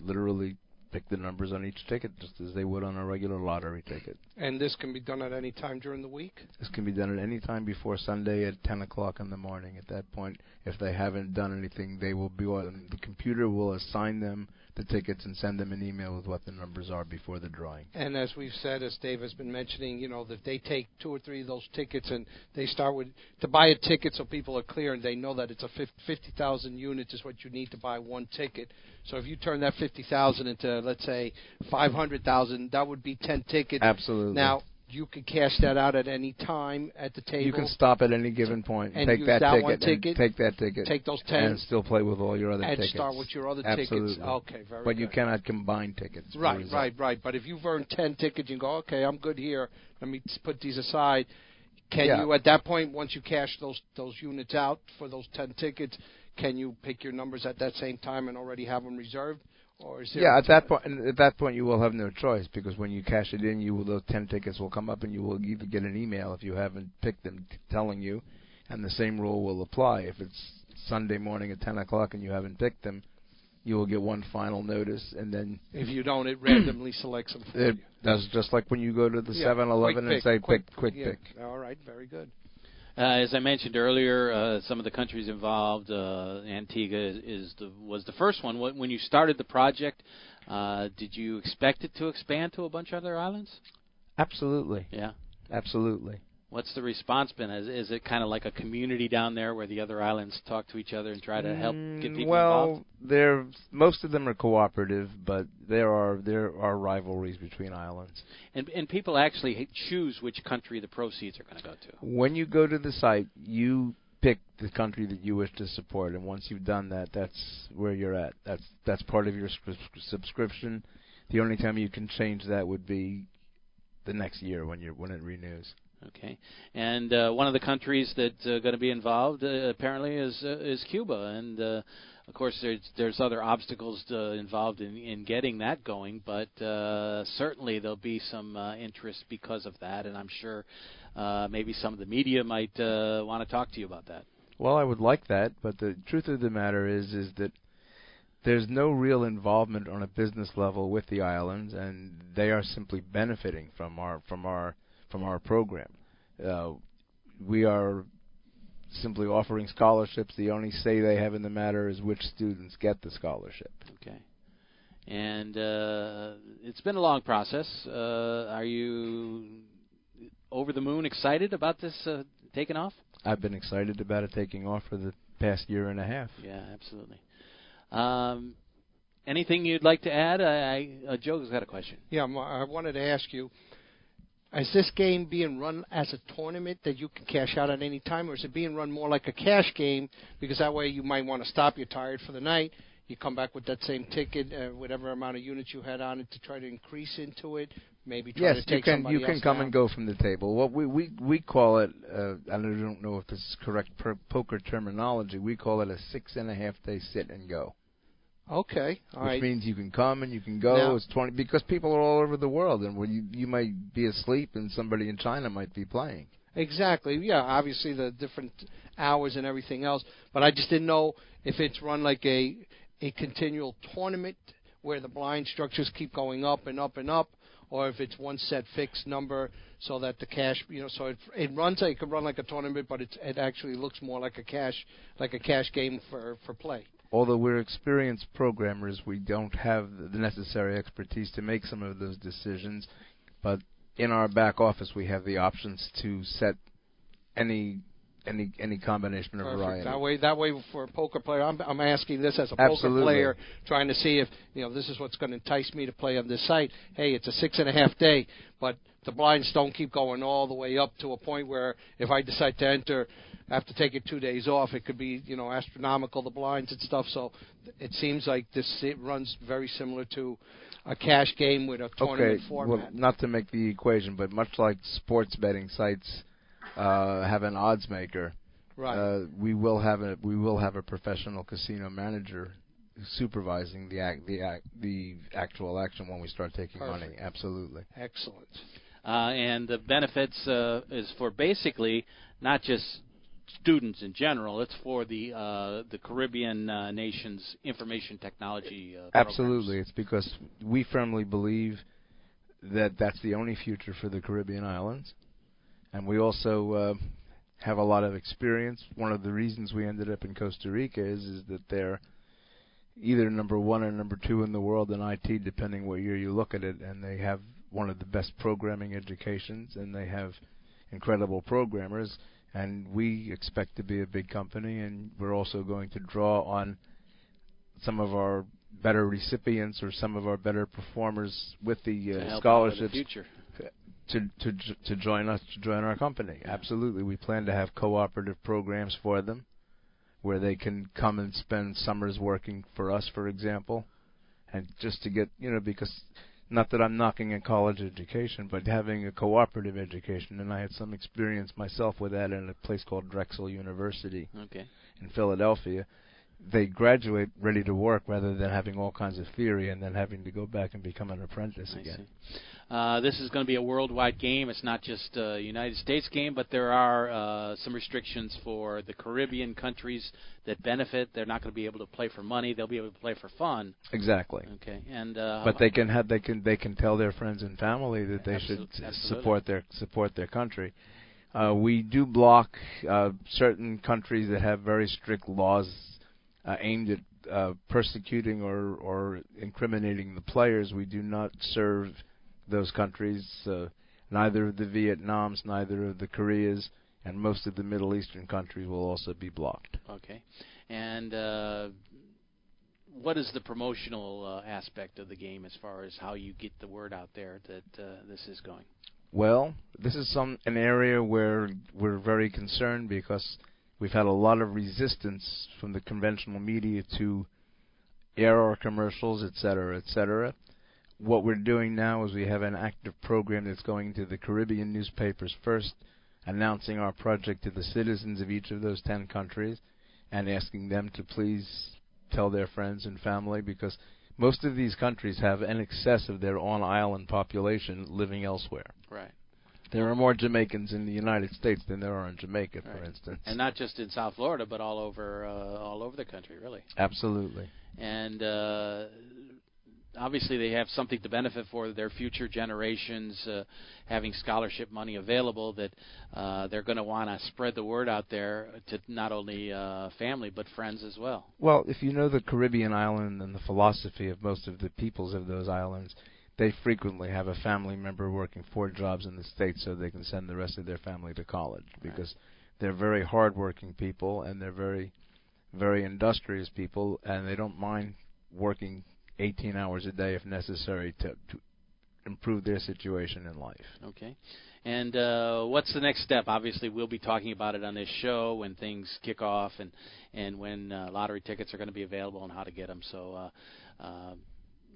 literally pick the numbers on each ticket, just as they would on a regular lottery ticket. And this can be done at any time during the week? This can be done at any time before Sunday at ten o'clock in the morning. At that point, if they haven't done anything, they will be on, the computer will assign them the tickets and send them an email with what the numbers are before the drawing. And as we've said, as Dave has been mentioning, you know, that they take two or three of those tickets and they start with to buy a ticket so people are clear and they know that it's a fifty thousand units is what you need to buy one ticket. So if you turn that fifty thousand into, let's say, five hundred thousand, that would be ten tickets. Absolutely. Now, you can cash that out at any time at the table. You can stop at any given point and take use that, that ticket, one ticket and take that ticket, take those ten, and still play with all your other and tickets. And start with your other Absolutely. tickets. Okay, very. But good. You cannot combine tickets. Right, right, right. But if you've earned ten tickets, you can go, okay, I'm good here. Let me put these aside. Can yeah. you, at that point, once you cash those those units out for those ten tickets, can you pick your numbers at that same time and already have them reserved? Or is yeah, at that point, at that point you will have no choice, because when you cash it in, you will, those ten tickets will come up, and you will either get an email if you haven't picked them t- telling you, and the same rule will apply. If it's Sunday morning at ten o'clock and you haven't picked them, you will get one final notice, and then if you don't, it randomly selects them for it you. That's just like when you go to the yeah, seven eleven and say quick, quick, quick yeah. pick. All right, very good. Uh, as I mentioned earlier, uh, some of the countries involved, uh, Antigua is, is the, was the first one. When you started the project, uh, did you expect it to expand to a bunch of other islands? Absolutely. Yeah. Absolutely. What's the response been? Is, is it kind of like a community down there where the other islands talk to each other and try to help get people well, involved? Well, they're, most of them are cooperative, but there are there are rivalries between islands. And, and people actually choose which country the proceeds are going to go to. When you go to the site, you pick the country that you wish to support, and once you've done that, that's where you're at. That's that's part of your sp- subscription. The only time you can change that would be the next year when you when it renews. Okay, and uh, one of the countries that's uh, going to be involved uh, apparently is uh, is Cuba, and uh, of course there's there's other obstacles to, involved in, in getting that going, but uh, certainly there'll be some uh, interest because of that, and I'm sure uh, maybe some of the media might uh, want to talk to you about that. Well, I would like that, but the truth of the matter is is that there's no real involvement on a business level with the islands, and they are simply benefiting from our from our. From our program. Uh, we are simply offering scholarships. The only say they have in the matter is which students get the scholarship. Okay. And uh, it's been a long process. Uh, are you over the moon excited about this uh, taking off? I've been excited about it taking off for the past year and a half. Yeah, absolutely. Um, anything you'd like to add? I, I, uh, Joe's got a question. Yeah, I wanted to ask you, is this game being run as a tournament that you can cash out at any time, or is it being run more like a cash game? Because that way you might want to stop. You're tired for the night. You come back with that same ticket, uh, whatever amount of units you had on it, to try to increase into it. Maybe try yes, to take somebody else. Yes, you can come down and go from the table. What we we, we call it, uh, I don't know if this is correct per poker terminology, we call it a six and a half day sit and go. Okay, all which right. means you can come and you can go. Now, it's twenty because people are all over the world, and you you might be asleep, and somebody in China might be playing. Exactly. Yeah, obviously the different hours and everything else. But I just didn't know if it's run like a a continual tournament where the blind structures keep going up and up and up, or if it's one set fixed number so that the cash, you know, so it it runs. It could run like a tournament, but it it actually looks more like a cash like a cash game for for play. Although we're experienced programmers, we don't have the necessary expertise to make some of those decisions. But in our back office, we have the options to set any any any combination of variety. That way, that way for a poker player, I'm, I'm asking this as a Absolutely. poker player, trying to see if, you know, this is what's going to entice me to play on this site. Hey, it's a six and a half day, but the blinds don't keep going all the way up to a point where if I decide to enter after taking two days off, it could be, you know, astronomical, the blinds and stuff. So it seems like this it runs very similar to a cash game with a tournament okay, format. Well, not to make the equation, but much like sports betting sites uh, have an odds maker, right? Uh, we will have a we will have a professional casino manager supervising the act, the act, the actual action when we start taking Perfect. money. Absolutely. Excellent. Uh, and the benefits uh, is for basically not just students in general. It's for the uh, the Caribbean uh, nations' information technology uh, Absolutely. Programs. It's because we firmly believe that that's the only future for the Caribbean islands. And we also uh, have a lot of experience. One of the reasons we ended up in Costa Rica is, is that they're either number one or number two in the world in I T, depending what year you look at it. And they have one of the best programming educations, and they have incredible programmers. And we expect to be a big company, and we're also going to draw on some of our better recipients or some of our better performers with the uh, scholarships to to to join us to join our company. Yeah. Absolutely, we plan to have cooperative programs for them, where they can come and spend summers working for us, for example, and just to get you know because. Not that I'm knocking a college education, but having a cooperative education, and I had some experience myself with that at a place called Drexel University okay. in Philadelphia. They graduate ready to work rather than having all kinds of theory and then having to go back and become an apprentice I again. See. Uh, this is going to be a worldwide game. It's not just a United States game, but there are uh, some restrictions for the Caribbean countries that benefit. They're not going to be able to play for money. They'll be able to play for fun. Exactly. Okay. And uh, but they can have they can they can tell their friends and family that they absolutely, should absolutely. support their support their country. Uh, we do block uh, certain countries that have very strict laws uh, aimed at uh, persecuting or, or incriminating the players. We do not serve those countries, uh, neither of the Vietnams, neither of the Koreas, and most of the Middle Eastern countries will also be blocked. Okay. And uh, what is the promotional uh, aspect of the game as far as how you get the word out there that uh, this is going? Well, this is some an area where we're very concerned because we've had a lot of resistance from the conventional media to air our commercials, et cetera, et cetera. What we're doing now is we have an active program that's going to the Caribbean newspapers first, announcing our project to the citizens of each of those ten countries and asking them to please tell their friends and family, because most of these countries have an excess of their own island population living elsewhere. Right. There are more Jamaicans in the United States than there are in Jamaica, right, for instance. And not just in South Florida, but all over, uh, all over the country, really. Absolutely. And uh, obviously they have something to benefit for their future generations, uh, having scholarship money available, that uh, they're going to want to spread the word out there to not only uh, family but friends as well. Well, if you know the Caribbean island and the philosophy of most of the peoples of those islands, they frequently have a family member working four jobs in the States so they can send the rest of their family to college, because right, they're very hard-working people and they're very, very industrious people, and they don't mind working eighteen hours a day if necessary to, to improve their situation in life. Okay. And uh, what's the next step? Obviously, we'll be talking about it on this show when things kick off and, and when uh, lottery tickets are going to be available and how to get them. So uh, uh,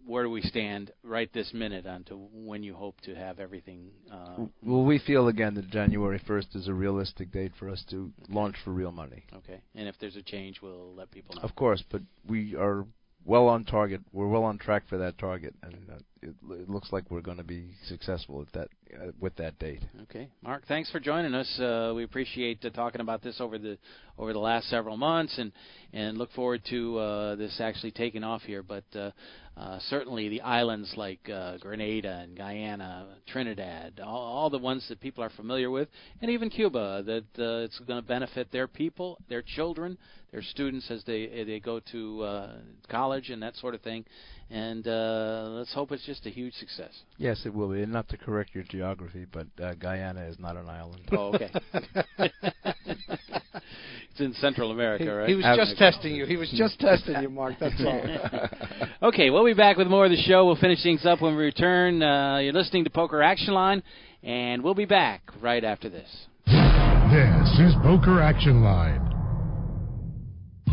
where do we stand right this minute on to when you hope to have everything? Uh, well, we feel, again, that January first is a realistic date for us to okay. launch for real money. Okay. And if there's a change, we'll let people know. Of course, but we are well on target. We're well on track for that target, and uh, it, it looks like we're going to be successful at that uh, with that date. Okay, Mark, thanks for joining us. Uh, we appreciate uh, talking about this over the over the last several months, and and look forward to uh, this actually taking off here. But uh, uh, certainly the islands like uh, Grenada and Guyana, Trinidad, all, all the ones that people are familiar with, and even Cuba, that uh, it's going to benefit their people, their children, their students as they as they go to uh, college and that sort of thing. And uh, let's hope it's just a huge success. Yes, it will be. And not to correct your geography, but uh, Guyana is not an island. Oh, okay. It's in Central America, right? He, he was Out just testing you. He was just testing you, Mark. That's all. Okay, we'll be back with more of the show. We'll finish things up when we return. Uh, you're listening to Poker Action Line, and we'll be back right after this. This is Poker Action Line.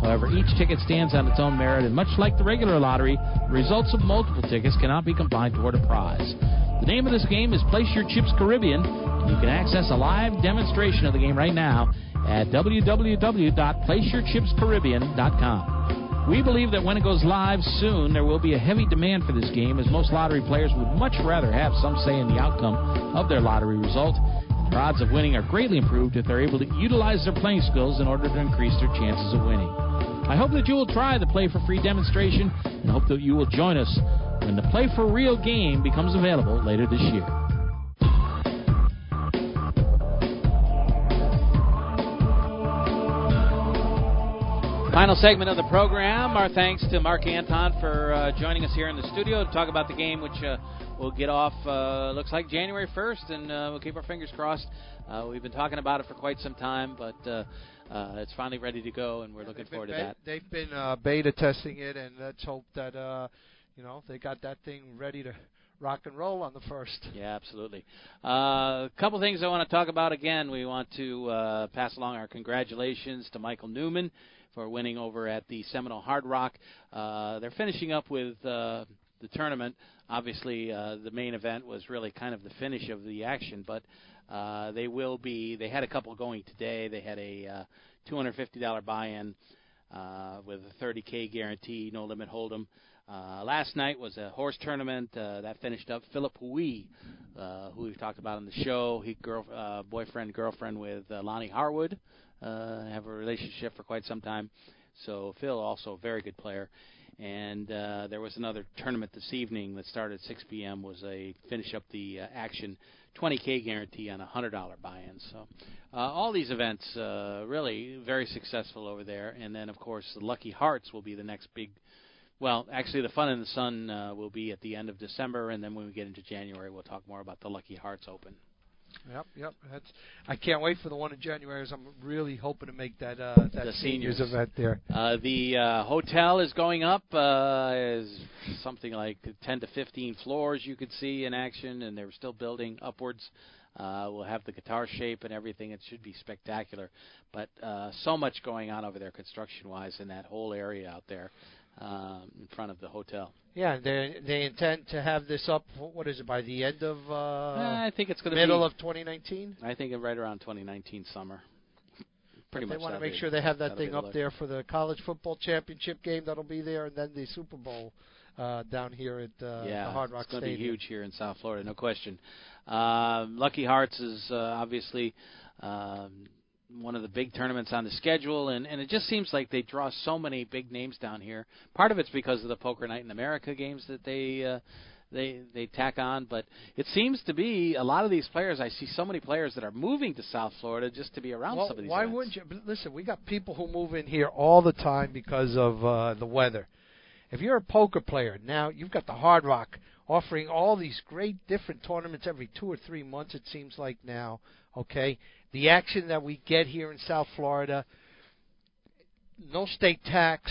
However, each ticket stands on its own merit, and much like the regular lottery, the results of multiple tickets cannot be combined toward a prize. The name of this game is Place Your Chips Caribbean. You can access a live demonstration of the game right now at w w w dot place your chips caribbean dot com. We believe that when it goes live soon, there will be a heavy demand for this game, as most lottery players would much rather have some say in the outcome of their lottery result. Their odds of winning are greatly improved if they're able to utilize their playing skills in order to increase their chances of winning. I hope that you will try the Play for Free demonstration, and hope that you will join us when the Play for Real game becomes available later this year. Final segment of the program. Our thanks to Mark Anton for uh, joining us here in the studio to talk about the game, which uh, will get off, uh, looks like, January first, and uh, we'll keep our fingers crossed. Uh, we've been talking about it for quite some time, but uh, uh, it's finally ready to go, and we're yeah, looking forward be- to that. They've been uh, beta testing it, and let's hope that, uh, you know, they got that thing ready to rock and roll on the first. Yeah, absolutely. Uh, a couple things I want to talk about again. We want to uh, pass along our congratulations to Michael Newman for winning over at the Seminole Hard Rock. Uh, they're finishing up with uh, the tournament. Obviously, uh, the main event was really kind of the finish of the action, but uh, they will be. They had a couple going today. They had a uh, two hundred fifty dollars buy-in uh, with a thirty thousand dollars guarantee, no limit hold'em. Uh, last night was a horse tournament uh, that finished up. Philip Hui, uh, who we've talked about on the show, he girl, uh, boyfriend, girlfriend with uh, Lonnie Harwood, uh, have a relationship for quite some time. So Phil, also a very good player. And uh, there was another tournament this evening that started at six p.m. was a finish up the uh, action, twenty thousand dollars guarantee on a one hundred dollars buy-in. So uh, all these events uh, really very successful over there. And then, of course, the Lucky Hearts will be the next big. Well, actually, the Fun in the Sun uh, will be at the end of December, and then when we get into January, we'll talk more about the Lucky Hearts Open. Yep, yep. That's, I can't wait for the one in January, as I'm really hoping to make that uh, that the seniors. seniors event there. Uh, the uh, hotel is going up. Uh, is something like ten to fifteen floors you could see in action, and they're still building upwards. Uh, we'll have the guitar shape and everything. It should be spectacular. But uh, so much going on over there construction-wise in that whole area out there. Um, in front of the hotel. Yeah, they they intend to have this up. What is it by the end of? Uh, I think it's going to be middle of twenty nineteen. I think right around twenty nineteen summer. Pretty but much. They want to make be, sure they have that thing up there for the college football championship game that'll be there, and then the Super Bowl uh, down here at uh, yeah, the Hard Rock Stadium. Yeah, it's going to be huge here in South Florida, no question. Uh, Lucky Hearts is uh, obviously. Um, one of the big tournaments on the schedule, and, and it just seems like they draw so many big names down here. Part of it's because of the Poker Night in America games that they uh, they they tack on, but it seems to be a lot of these players. I see so many players that are moving to South Florida just to be around well, some of these why events. Wouldn't you? Listen, we got people who move in here all the time because of uh, the weather. If you're a poker player, now you've got the Hard Rock offering all these great different tournaments every two or three months, it seems like now, okay? The action that we get here in South Florida, no state tax,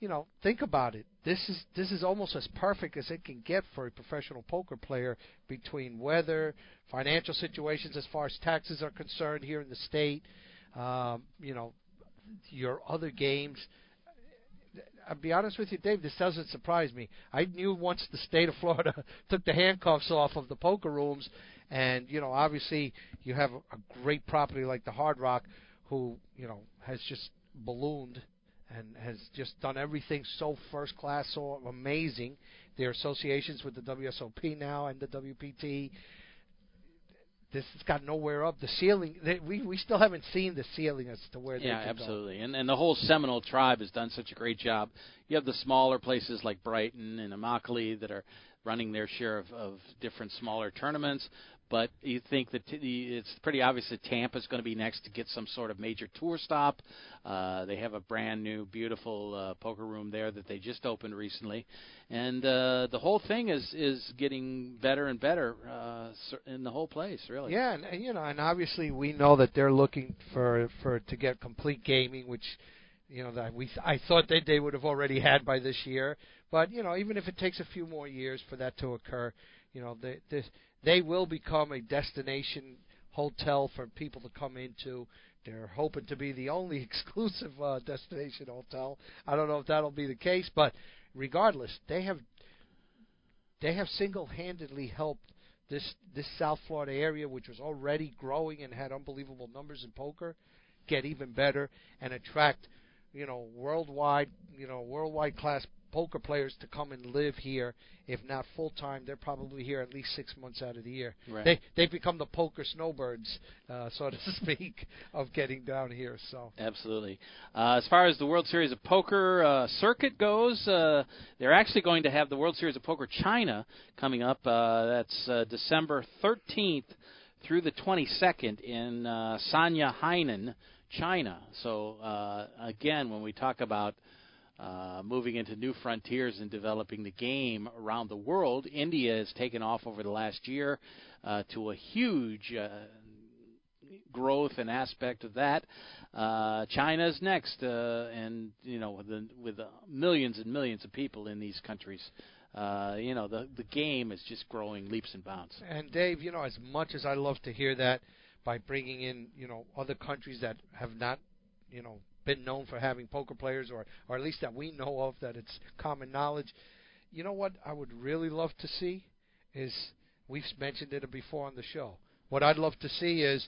you know, think about it. This is this is almost as perfect as it can get for a professional poker player between weather, financial situations as far as taxes are concerned here in the state, um, you know, your other games. I'll be honest with you, Dave, this doesn't surprise me. I knew once the state of Florida took the handcuffs off of the poker rooms, and, you know, obviously you have a, a great property like the Hard Rock who, you know, has just ballooned and has just done everything so first class, so amazing. Their associations with the W S O P now and the W P T. This has got nowhere up. The ceiling, they, we we still haven't seen the ceiling as to where yeah, they can go. Yeah, absolutely. And, and the whole Seminole tribe has done such a great job. You have the smaller places like Brighton and Immokalee that are running their share of, of different smaller tournaments. But you think that t- it's pretty obvious that Tampa's going to be next to get some sort of major tour stop. Uh, they have a brand-new, beautiful uh, poker room there that they just opened recently. And uh, the whole thing is, is getting better and better uh, in the whole place, really. Yeah, and, and you know, and obviously we know that they're looking for, for to get complete gaming, which you know that we I thought that they would have already had by this year. But you know, even if it takes a few more years for that to occur, you know, the, the They will become a destination hotel for people to come into. They're hoping to be the only exclusive uh, destination hotel. I don't know if that'll be the case, but regardless, they have they have single-handedly helped this this South Florida area, which was already growing and had unbelievable numbers in poker, get even better and attract, you know, worldwide, you know, worldwide class poker players to come and live here. If not full time, they're probably here at least six months out of the year. Right. They they become the poker snowbirds, uh, so to speak, of getting down here. So absolutely. Uh, as far as the World Series of Poker uh, circuit goes, uh, they're actually going to have the World Series of Poker China coming up. Uh, that's uh, December thirteenth through the twenty-second in uh, Sanya, Hainan, China. So, uh, again, when we talk about uh, moving into new frontiers and developing the game around the world, India has taken off over the last year uh, to a huge uh, growth and aspect of that. Uh, China is next, uh, and, you know, with, the, with the millions and millions of people in these countries. Uh, you know, the the game is just growing leaps and bounds. And, Dave, you know, as much as I love to hear that by bringing in, you know, other countries that have not, you know, been known for having poker players, or, or at least that we know of, that it's common knowledge, you know what I would really love to see is, we've mentioned it before on the show, what I'd love to see is,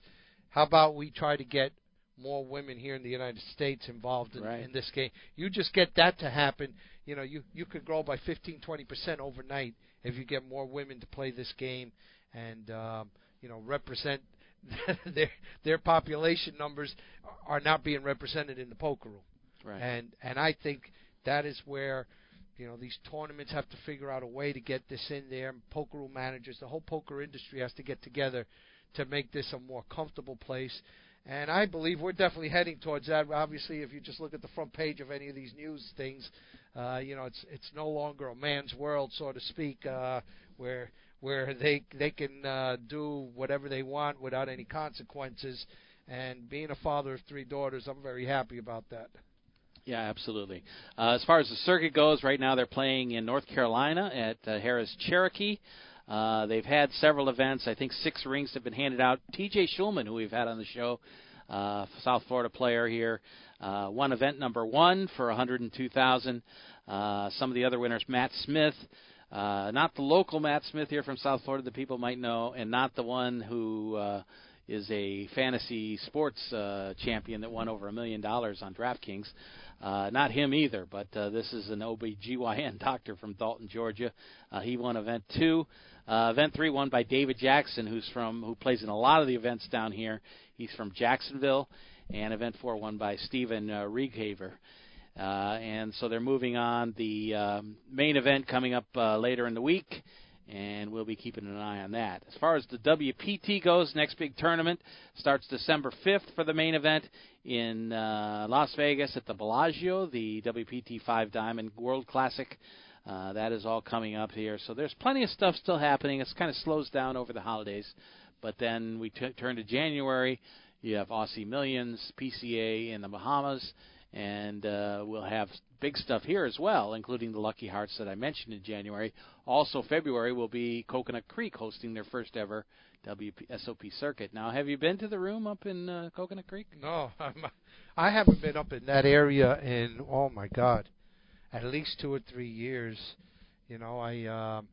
how about we try to get more women here in the United States involved in, right. in this game. You just get that to happen. You know, you, you could grow by fifteen, twenty percent overnight if you get more women to play this game and, um, you know, represent their their population numbers are not being represented in the poker room. Right. And, and I think that is where, you know, these tournaments have to figure out a way to get this in there. And poker room managers, the whole poker industry has to get together to make this a more comfortable place. And I believe we're definitely heading towards that. Obviously, if you just look at the front page of any of these news things, uh, you know, it's it's no longer a man's world, so to speak, uh, where where they they can uh, do whatever they want without any consequences. And being a father of three daughters, I'm very happy about that. Yeah, absolutely. Uh, as far as the circuit goes, right now they're playing in North Carolina at uh, Harris Cherokee. Uh, they've had several events. I think six rings have been handed out. T J Schulman, who we've had on the show, uh, South Florida player here, uh, won event number one for one hundred two thousand dollars. Uh, some of the other winners, Matt Smith, uh, not the local Matt Smith here from South Florida that people might know, and not the one who uh, is a fantasy sports uh, champion that won over a million dollars on DraftKings. Uh, not him either, but uh, this is an O B G Y N doctor from Dalton, Georgia. Uh, he won event two. Uh, event three won by David Jackson, who's from who plays in a lot of the events down here. He's from Jacksonville. And event four won by Stephen uh, Rieghaver. Uh, and so they're moving on. The um, main event coming up uh, later in the week, and we'll be keeping an eye on that. As far as the W P T goes, next big tournament starts December fifth for the main event in uh, Las Vegas at the Bellagio, the W P T Five Diamond World Classic. Uh, that is all coming up here. So there's plenty of stuff still happening. It kind of slows down over the holidays. But then we t- turn to January. You have Aussie Millions, P C A in the Bahamas, and uh, we'll have big stuff here as well, including the Lucky Hearts that I mentioned in January. Also February will be Coconut Creek hosting their first ever W P S O P circuit. Now, have you been to the room up in uh, Coconut Creek? No, I'm, I haven't been up in that area in, oh, my God, at least two or three years. You know, I um,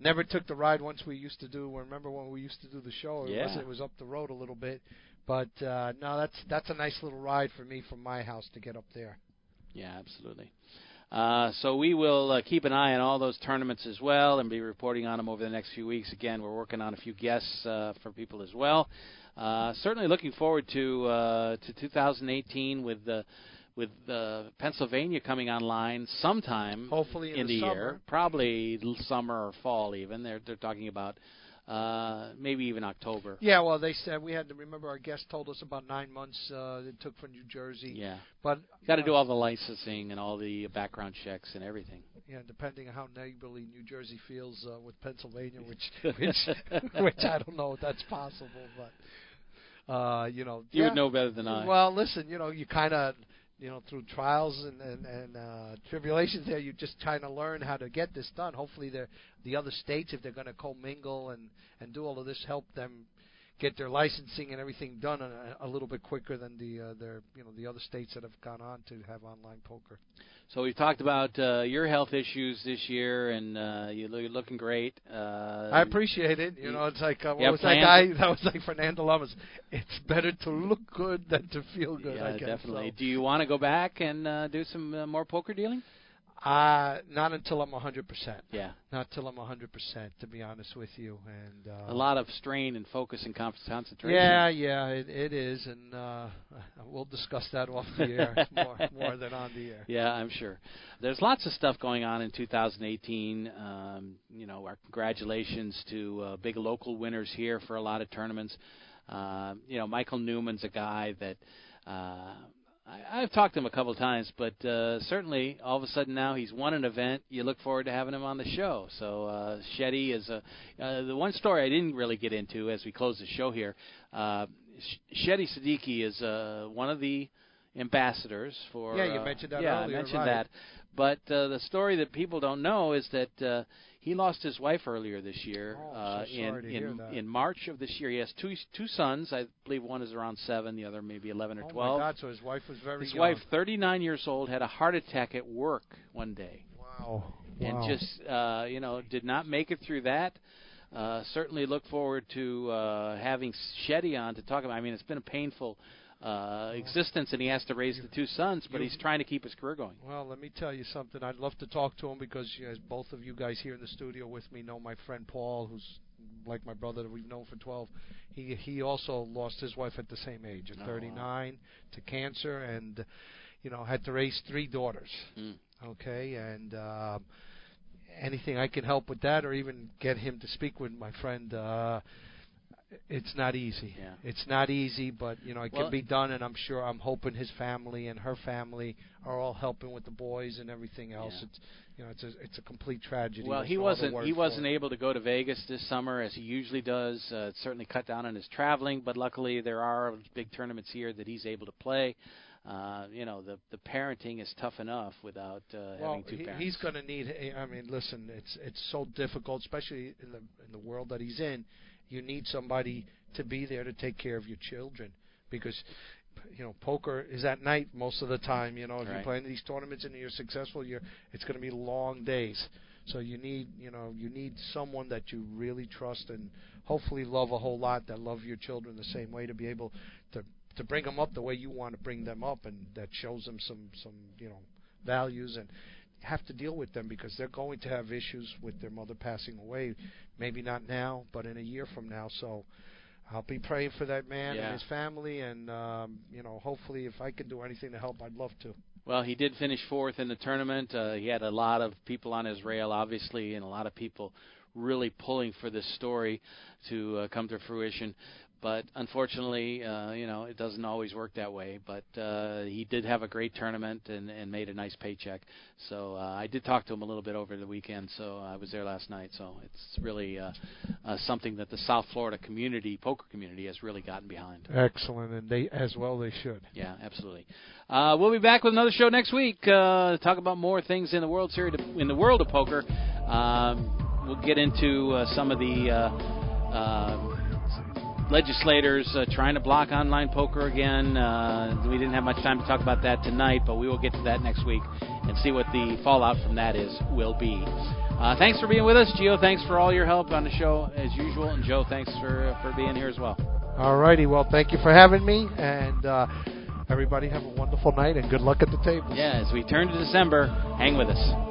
never took the ride once we used to do. Remember when we used to do the show? It, yeah. was, it was up the road a little bit. But, uh, no, that's that's a nice little ride for me from my house to get up there. Yeah, absolutely. Uh, so we will uh, keep an eye on all those tournaments as well and be reporting on them over the next few weeks. Again, we're working on a few guests uh, for people as well. Uh, certainly looking forward to uh, to twenty eighteen with the with uh, Pennsylvania coming online sometime, hopefully in, in the, the year, probably summer or fall even. They're they're talking about. Uh, maybe even October. Yeah, well, they said we had to remember our guest told us about nine months uh, it took for New Jersey. Yeah, but got to do all the licensing and all the background checks and everything. Yeah, depending on how neighborly New Jersey feels uh, with Pennsylvania, which which, which I don't know if that's possible, but uh, you know, you yeah. would know better than I. Well, listen, you know, you kind of. You know, through trials and, and, and uh, tribulations there, you're just trying to learn how to get this done. Hopefully the other states, if they're going to commingle and, and do all of this, help them get their licensing and everything done a, a little bit quicker than the uh, their you know the other states that have gone on to have online poker. So we've talked about uh, your health issues this year, and uh, you're looking great. Uh, I appreciate it. You, you know, it's like uh, what was that guy that was like Fernando Lamas? It's better to look good than to feel good. Yeah, I guess, definitely. So. Do you want to go back and uh, do some uh, more poker dealing? Uh, not until I'm one hundred percent. Yeah. Not until I'm one hundred percent, to be honest with you. And uh, a lot of strain and focus and concentration. Yeah, yeah, it, it is. And uh, we'll discuss that off the air more, more than on the air. Yeah, I'm sure. There's lots of stuff going on in two thousand eighteen. Um, you know, our congratulations to uh, big local winners here for a lot of tournaments. Uh, you know, Michael Newman's a guy that uh, I, I've talked to him a couple of times, but uh, certainly all of a sudden now he's won an event. You look forward to having him on the show. So uh, Shetty is a, uh, the one story I didn't really get into as we close the show here. Uh, Shetty Siddiqui is uh, one of the ambassadors for. Yeah, you uh, mentioned that yeah, earlier. Yeah, I mentioned right. that. But uh, the story that people don't know is that uh, he lost his wife earlier this year. Oh, uh, so in in, in March of this year, he has two two sons. I believe one is around seven, the other maybe eleven or oh twelve. Oh my God! So his wife was very. His young. wife, thirty-nine years old, had a heart attack at work one day. Wow! And wow. just uh, you know, did not make it through that. Uh, certainly look forward to uh, having Shetty on to talk about. I mean, it's been a painful. Uh, existence, and he has to raise the two sons, but he's trying to keep his career going. Well, let me tell you something. I'd love to talk to him because you know, both of you guys here in the studio with me know my friend Paul, who's like my brother that we've known for twelve. He he also lost his wife at the same age, at oh, thirty-nine, wow. to cancer, and you know had to raise three daughters. Mm. Okay, and um, anything I can help with that, or even get him to speak with my friend. Uh, It's not easy. Yeah. It's not easy, but you know it well, can be done, and I'm sure I'm hoping his family and her family are all helping with the boys and everything else. Yeah. It's you know it's a it's a complete tragedy. Well, he wasn't he wasn't able to go to Vegas this summer as he usually does. Uh, it certainly cut down on his traveling, but luckily there are big tournaments here that he's able to play. Uh, you know, the the parenting is tough enough without uh, well, having two he, parents. He's going to need. I mean, listen, it's it's so difficult, especially in the in the world that he's in. You need somebody to be there to take care of your children because, you know, poker is at night most of the time. You know, if right. you're playing these tournaments and you're successful, you're, it's going to be long days. So you need, you know, you need someone that you really trust and hopefully love a whole lot, that love your children the same way, to be able to to bring them up the way you want to bring them up, and that shows them some, some you know, values and have to deal with them because they're going to have issues with their mother passing away. Maybe not now, but in a year from now. So I'll be praying for that man yeah. and his family. And, um, you know, hopefully if I can do anything to help, I'd love to. Well, he did finish fourth in the tournament. Uh, he had a lot of people on his rail, obviously, and a lot of people really pulling for this story to uh, come to fruition. But unfortunately, uh, you know, it doesn't always work that way. But uh, he did have a great tournament and, and made a nice paycheck. So uh, I did talk to him a little bit over the weekend. So I was there last night. So it's really uh, uh, something that the South Florida community, poker community, has really gotten behind. Excellent. And they as well they should. Yeah, absolutely. Uh, we'll be back with another show next week. Uh, talk about more things in the World Series, in the world of poker. Um, we'll get into uh, some of the... Uh, uh, legislators uh, trying to block online poker again. Uh, we didn't have much time to talk about that tonight, but we will get to that next week and see what the fallout from that is will be. Uh, thanks for being with us, Gio. Thanks for all your help on the show as usual, and Joe, thanks for uh, for being here as well. All righty. Well, thank you for having me, and uh, everybody have a wonderful night and good luck at the table. Yeah, as we turn to December, hang with us.